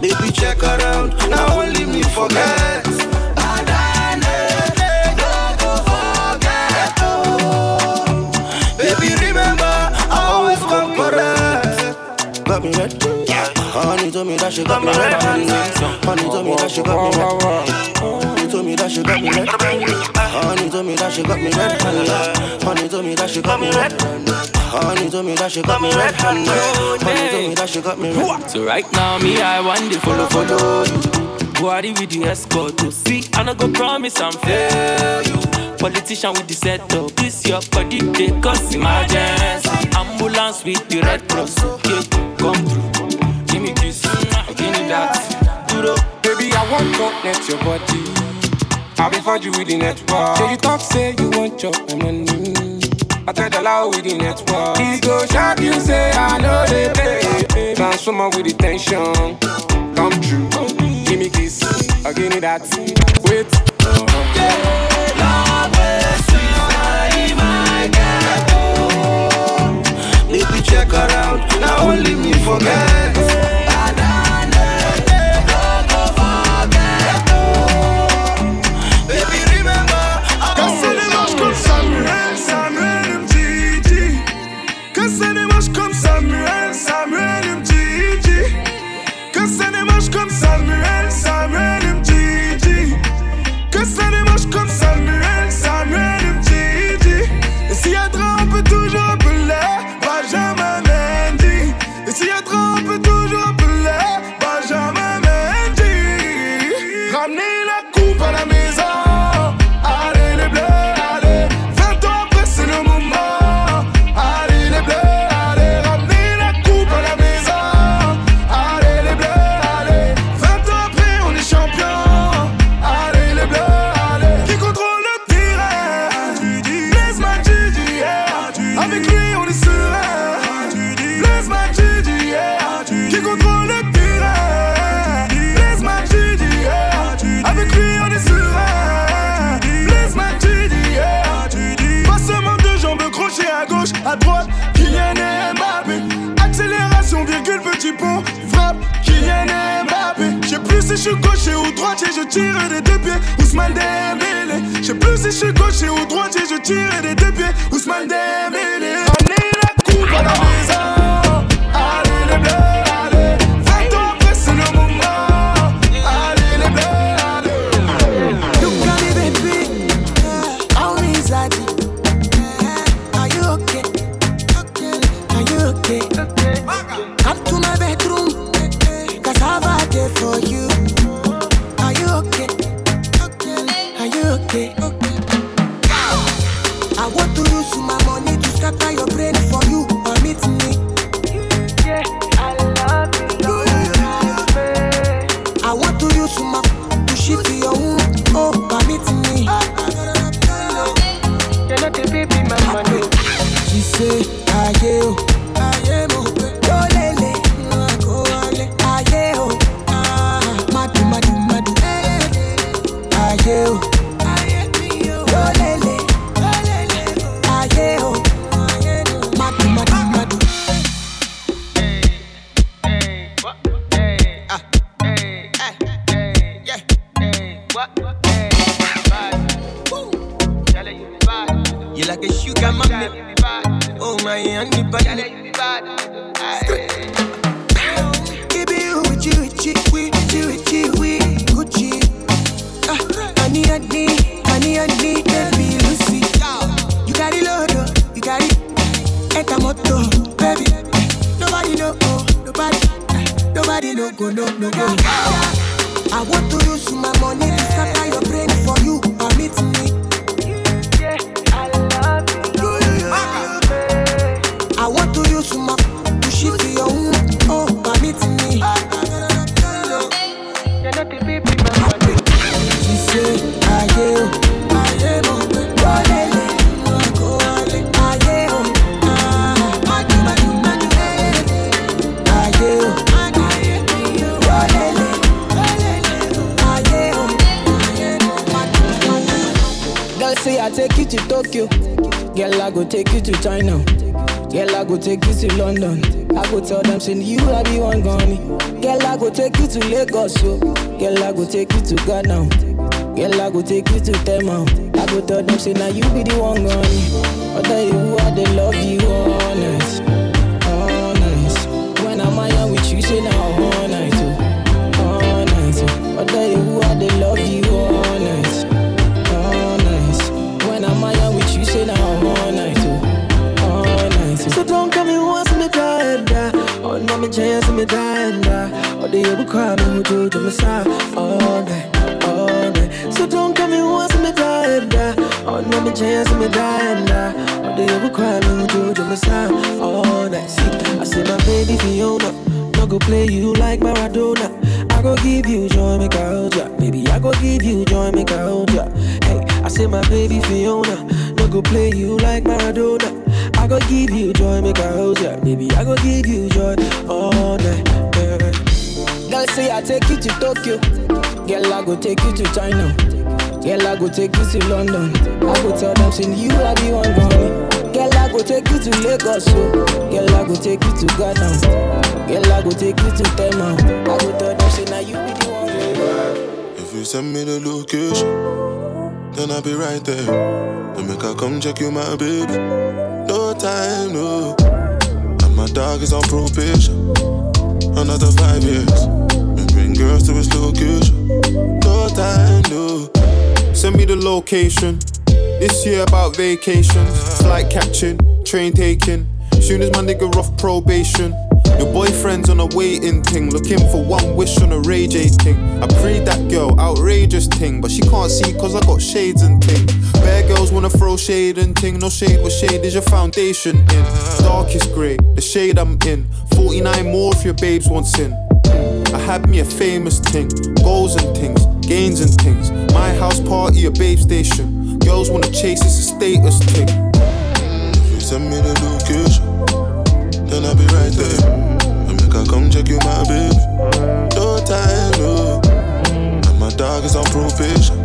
Baby, check around, now won't leave me forget. I done it, don't go forget. Oh. Baby, remember, I always come correct. Got me red, yeah. Honey told me that she got me red. Honey told me that she got me red. Honey told me that she got me red. Honey told me that she got me red. Honey told me that she got me red. Honey told me that she got me red handed. Honey told me that she got me red. So right now me I want to follow you. Body with the escort to see. I no go promise I'm fail you. Politician with the setup. This your body they cause emergency. Ambulance with the red cross. Okay, come through. Give me kiss, give me that. Duro, baby I want to net your body. I be for you with the network. Say you talk, say you want your money. I tell the law with the network. He go shock you, say I know they play. Transformer with the tension. Come true, give me kiss, or give me that. Wait, yeah, love is sweet, my girl. Baby, check around, now won't leave me forget. I done it, don't go forget. Baby, remember, I was in the last concert. Comme Samuel, Samuel MGG. Que ça démarche comme Samuel, Samuel MGG. Que ça démarche comme Samuel, Samuel MGG. Et s'il y a trop, on peut toujours appeler Benjamin Mendy. Et s'il y a trop, on peut toujours appeler Benjamin Mendy. Ramenez la coupe à la maison. Je suis gaucher ou droitier, je tire des deux pieds. Ousmane Dembélé. Je sais plus si je suis gaucher ou droitier, je tire des deux pieds. Ousmane Dembélé. okay. Come to my bedroom, cause I've a day for you. Are you okay? Are you okay? I want to lose my money to scatter your brain for you. Permit me. Yeah, I love you. Love me. I want to use my to shift to your own. Oh, permit me. You're not a baby, my money. She say, I am. This year about vacation, flight catching, train taking. Soon as my nigga off probation. Your boyfriend's on a waiting ting, looking for one wish on a Ray J ting. I prayed that girl, outrageous ting, but she can't see cause I got shades and ting. Bare girls wanna throw shade and ting, no shade, what shade is your foundation in? Darkest grey, the shade I'm in. 49 more if your babes want sin. I had me a famous ting, goals and things, gains and things. My house party, a babe station. Girls wanna chase, it's a status thing. If you send me the location, then I'll be right there. I make her come check you, my baby. No time, no. And my dog is on probation.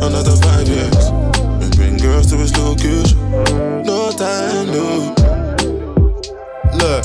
Another 5 years. And bring girls to his location. No time, no. Look.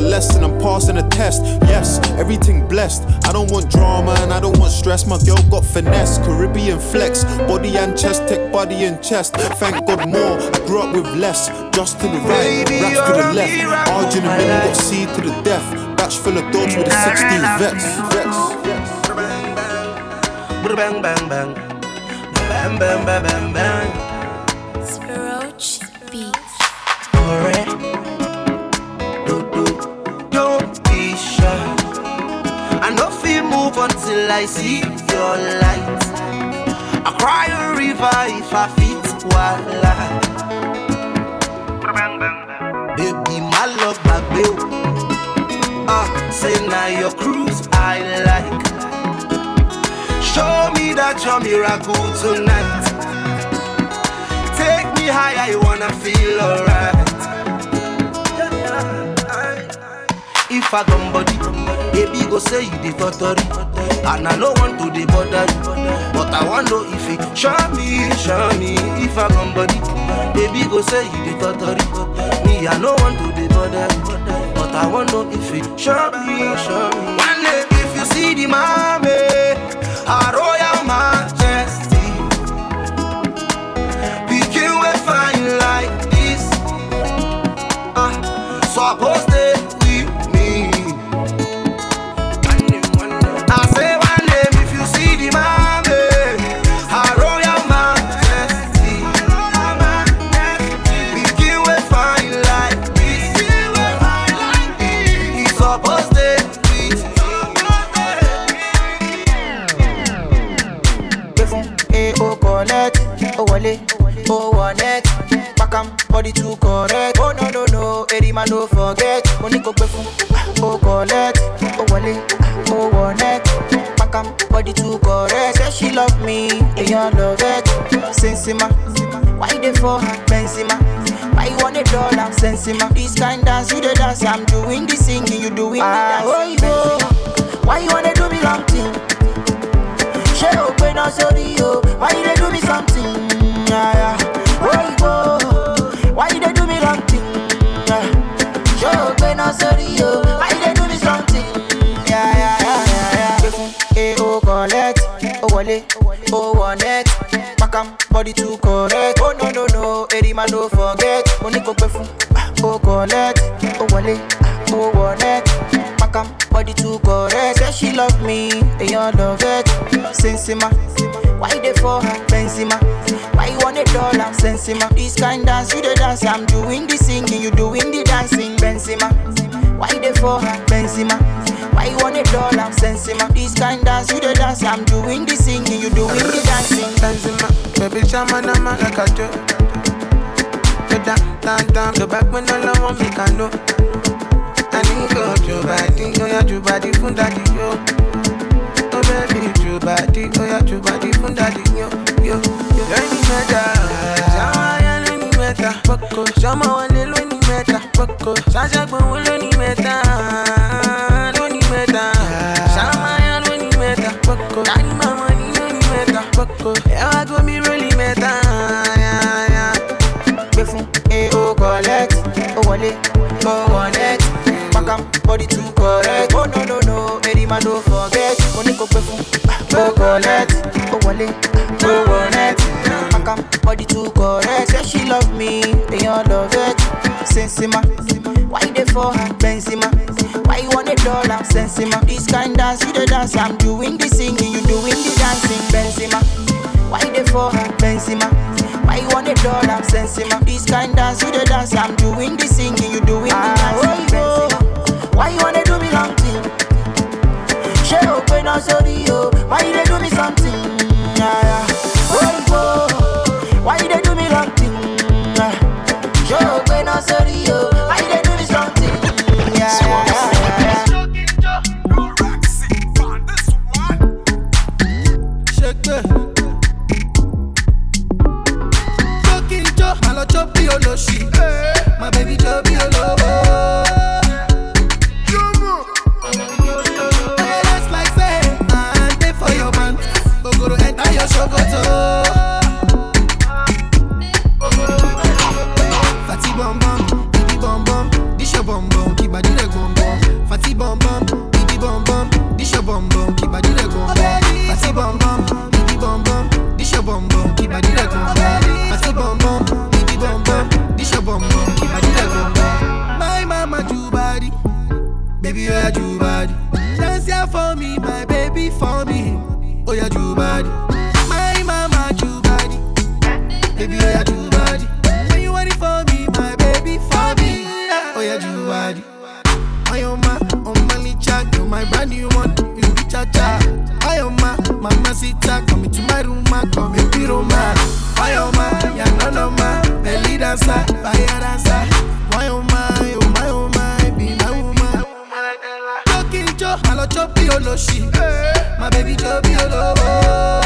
lesson, I'm passing a test. Yes, everything blessed. I don't want drama and I don't want stress. My girl got finesse, Caribbean flex. Body and chest, tech body and chest. Thank God more, I grew up with less. Just to the right, raps to the left. Arjun Amin got C to the death. Batch full of dogs with a 16 vets. Bang bang bang bang bang bang bang bang. Spiroch beats. Alright. Don't be shy. I know feel move until I see your light. I cry a river if I fit wala. Bang bang bang. Baby, my love, baby. Say now your cruise I like. Show me that your miracle tonight. Take me higher, you wanna feel alright. If I don't body, baby go say you the tottery. And I don't want to the bother you, but I want to know if it. Show me, if I don't body, baby go say you the tottery. Me, I don't want to the bother you, but I want to know if it. Show me. One day if you see the mommy, our royal majesty, we can we find like this. So post it with me. I say one name if you see the man, our royal majesty, we can we find like this. It's so post it with me. Oh wale, oh one neck. Pack 'em body too correct. Oh no, every man don't forget. Money go pay for, oh collect. Oh wale, oh one neck. Pack 'em body too correct. Say she love me, and you love it. Sensima, why they for Benzema? Why you want it all? I'm Sensima. This kind dance, you the dance. I'm doing the singing, you doing the dance. Oh, why you wanna do me long thing? Open us sorry, oh. Why they do me something? Yeah. Why go? Why they do me wrong thing? Yeah. Open us sorry, oh. Why they do me something? Yeah. Oh collect, oh wale, oh one neck. Pack 'em body too correct. Oh no, every man don't forget. Money go pay for, oh collect, oh wale, oh one neck. Pack 'em body too correct. Say she love me, and you love it. Sensima, why they for her? Benzema, why you want it all? I'm Sensima. This kind dance, you the dance. I'm doing the singing, you doing the dancing. Benzema, why they for her? Benzema, why you want it all? I'm Sensima. This kind dance, you the dance. I'm doing the singing, you doing the dancing. Benzema, baby, jamana magakato. Down, go back when all I want me can do. Go Jubati, go ya Jubati, fundadi yo. Oh baby, Jubati, go ya Jubati, fundadi yo. Yo, any meta, Jama ya any meta, Boko, Jama wanelo any meta, Boko, Saja gwole any meta, any meta, Jama ya any meta, Boko, Nani mama any meta, Boko, Ewa go mi really meta, ya. Befun, oh collect, oh wale, oh collect. Body too correct. Oh no, every man don't forget. Money go pay for, oh collect, oh wale, oh wallet. Pack 'em body too correct. Say she love me, and you love it. Sensima, why they for her? Benzema, why you want it all? I'm Sensima. This kind dance, you the dance. I'm doing the singing, you doing the dancing. Benzema, why they for her? Benzema. Why you want it all? I'm Sensima. This kind dance, you the dance. I'm doing the singing, you doing the dancing. Oh. Why you wanna do me long thing? She open us sorry, oh. Why you they do me something? Yeah. Oh. Why you they do me long thing? She open us sorry, oh. Why you they do me something? Yeah. Oloshi. My baby Joby Olowo.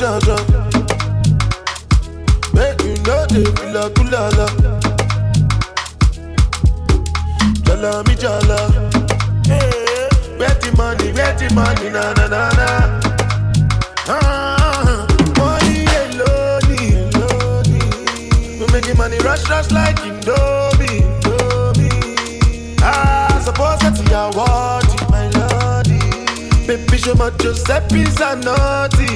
Don't your love. Yeah. Where the money, na na na na. Money, lonely. We make the money rush like Indomie. Ah, suppose that you are wanting, my lordy. Baby, show my Giuseppe's a naughty.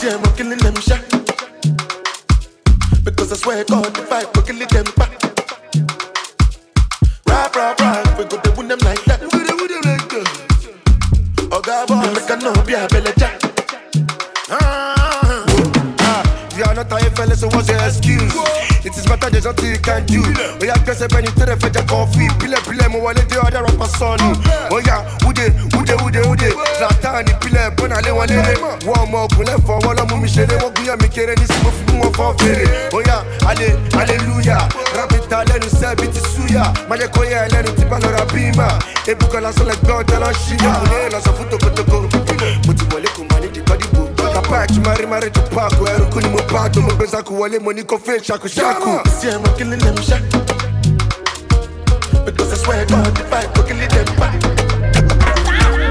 See, I'm killing them shit. Because I swear God, if I go kill them back. Rap, we go to win them like that. Oh God, boy, make a no be a belly jack. You are not a fella, so what's your excuse? It is better there's nothing you can do. We have just a penny to the fetch a coffee. Pile, more let the other rapper son. Oh yeah, ude. Zlatan, the pile, bonale, walele. One more, pule, for all of me, shele. What we are making this move for very. Oh yeah, hallelujah. Rapita, let us say, bit suya. Malekoya, let us tip on our bima. Ebuka, la sola, God, la shina. Ule, la safuto, kotoko. Mutibole, kumani, di kodi, bu. Patch, marry, to pack, where you couldn't move back to my Benzaku, Wale, Monico, Finn, Shaku. See, I'm killing them, Shaq. Because I swear, God, if I go kill them, back.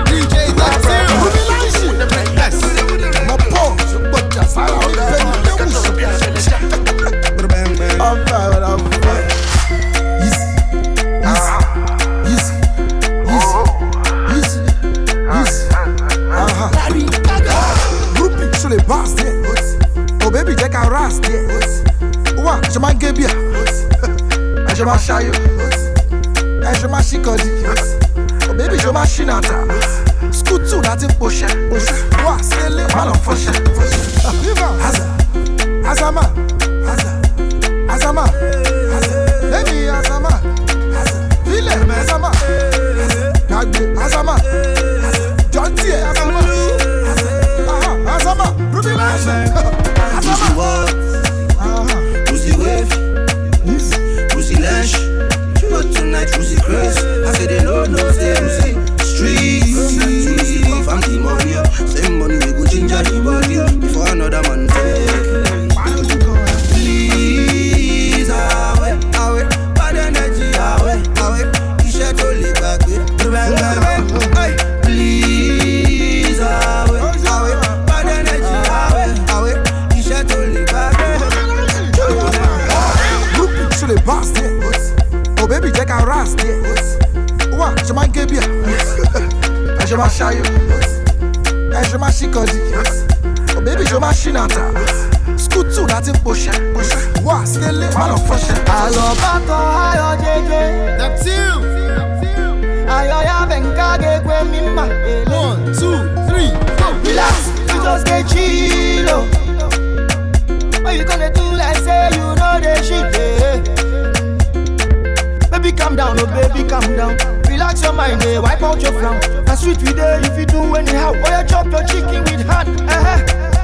DJ, that's it. Yes. My boy, but just how I'm going to I'm fine. Vast, yeah. Oh baby, take a rest, yeah. What? Je m'en gabe bien. Je m'en chaille. Je m'en chicole. Oh baby, je m'en chinata. Scoot to that in poche. What? C'est le mal en poche. Azama. Baby, Azama. Ville, Azama. Nagbe, Azama. Jonty, Azama. Azama. Pussy walk, pussy wave, pussy lash. But tonight pussy craze. I said they no say pussy streets. I'm the money, same money we go ginger the body before another man take. Please away, bad energy away. You should only back it. Please away. Vast, yeah. Oh baby, take a rest, yeah. What? Je m'en gabe bien. Je m'en chaille. Je m'en chicole. Oh baby, je m'en chinata. Scoot to that in poche. What? C'est le mal en poche. Alors, baton, alors, JJ. Neptune. Alors, y'a venka, gekwe, mima. 1, 2, 3, 4. Relax, you just get chill, oh. What you gonna do like say you know the shit, eh? Baby, calm down, oh baby, calm down. Relax your mind, eh, wipe out your frown. And sweet with it, if you do anyhow. Why you chop your chicken with hand?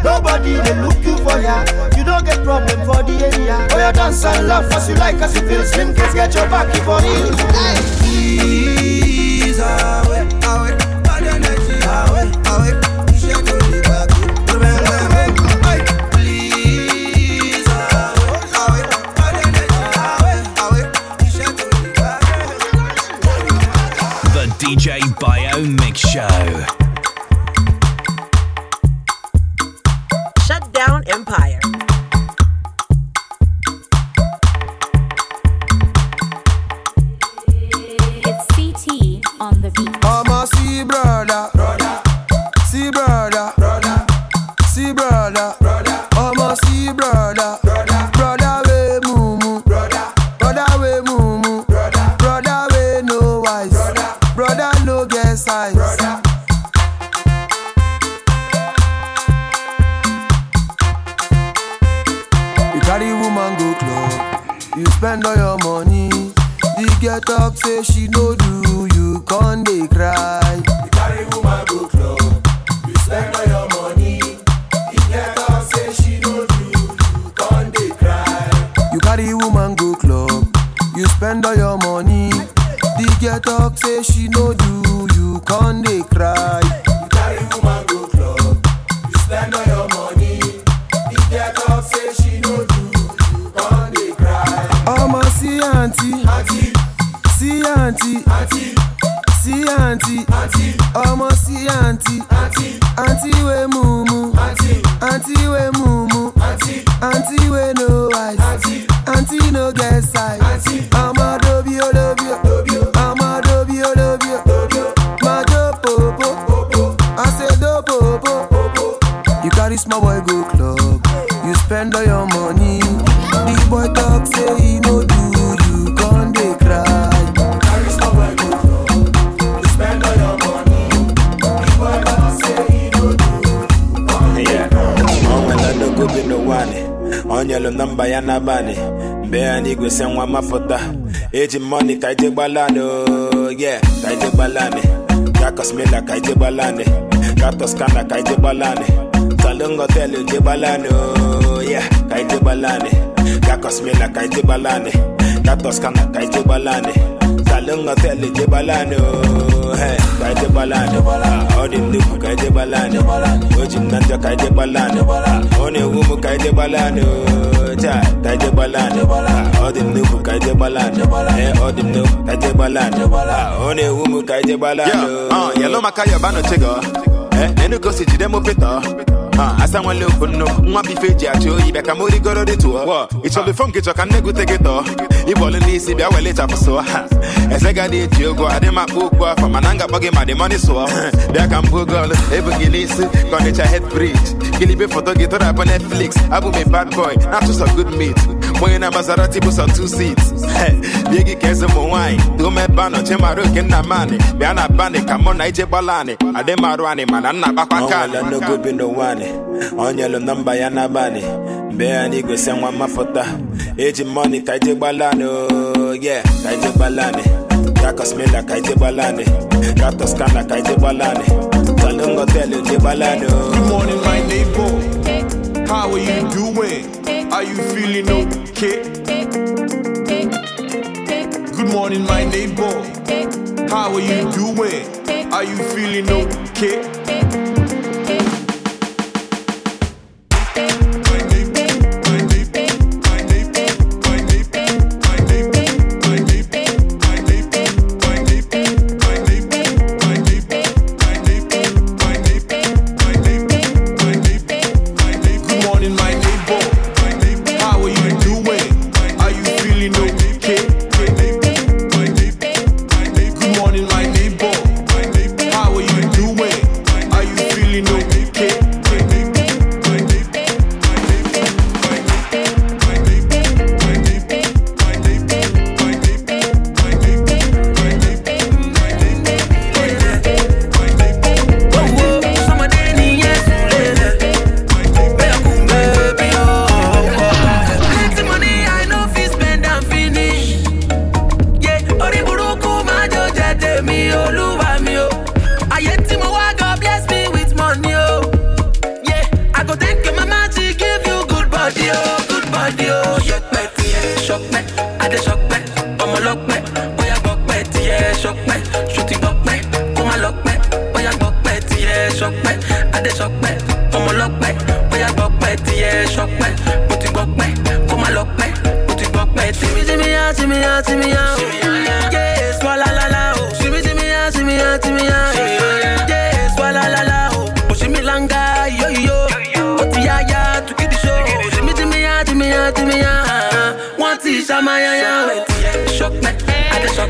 Nobody, they look you for ya. You don't get problem for the area. Why you dance and laugh as you like, as you feel slim, kids get your back for it. Please, away, bad energy, away. You should go the back, DJ Biomixx Show. Shut down Empire. It's CT on the beat. I'm a sea brother. See brother. See brother. I'm a sea brother. Spend all your money. The girl talk say she no do. You can't dey cry. You carry woman go club. You spend all your money. The girl talk say she no do. You can't dey cry. You carry woman go club. You spend all your money. The girl talk say she no do. You can't dey cry. You carry woman go club. You spend all your money. The girl talk say she no do. I'm a sea auntie. auntie, see auntie, auntie, see auntie, auntie, almost see auntie, auntie, auntie we mumu, auntie we mumu, auntie we no eyes, auntie no get sight, auntie, I'ma love you, love you, love you, I'ma love you, love you, love you, my do popo, I say do popo, you carry small boy go club, you spend all your money. The boy talk say he no do you, can't they cry. Carry some boy go through, you spend all your money. The boy talk say he no do you, can't they cry. On the no go be no one. On your number ya na bani. Bear ni go send one mafota. Eji money kaite balano, yeah kaite balane. Jackas me la kaite balane. Gatos kana kaite balane. Salongo tell you balano, yeah kaite balane. Cause me like I did balane, that was kind of I did balane. Salunga tell it to balano, hey, I did balane, all the new I did balane, Virgin Nanda I did balane, only woman I did balano, child I did balane, all the new I did balane, all the new I did balane, only woman I did balane. Oh, yellow Makaya Bano Chigo, eh, and you go see them up it. As I want to look, no, my beefage, you become only go to the tour. It's all the funky talk and go take it off. You will see the hour later for so. As I got it, you go, I did my book from Mananga Boggy, my money so. There can go, ever Gillis, Connicha head bridge. Gillibe photo get up on Netflix. I will be bad boy, not just a good meat. When I'm a Zarati was on 2 seats. Biggie Casa Moine, Dumebano, Chemaru, Kenamani, Biana Bani, Camon, I Jebalani, Ademaruani, Manana Bacana, no good in the one. On your number, Yanabani, Bear Nigo, someone Mafota, Agent Money, Kaite Balano, yeah, Kaite Balani, Jacos Mela, Kaite Balani, Gatos Kana, Kaite Balani, Talungo Telu, Jebalano. Good morning, my neighbor. How are you doing? Are you feeling okay? Good morning, my neighbor. How are you doing? Are you feeling okay? Shock me, I just shock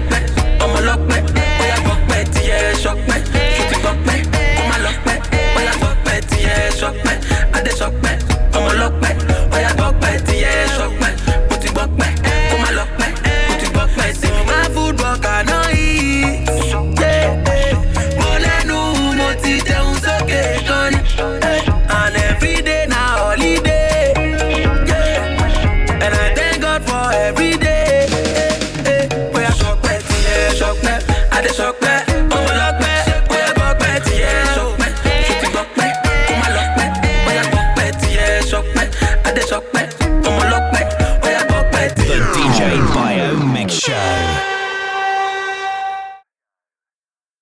me, I'm a lock me.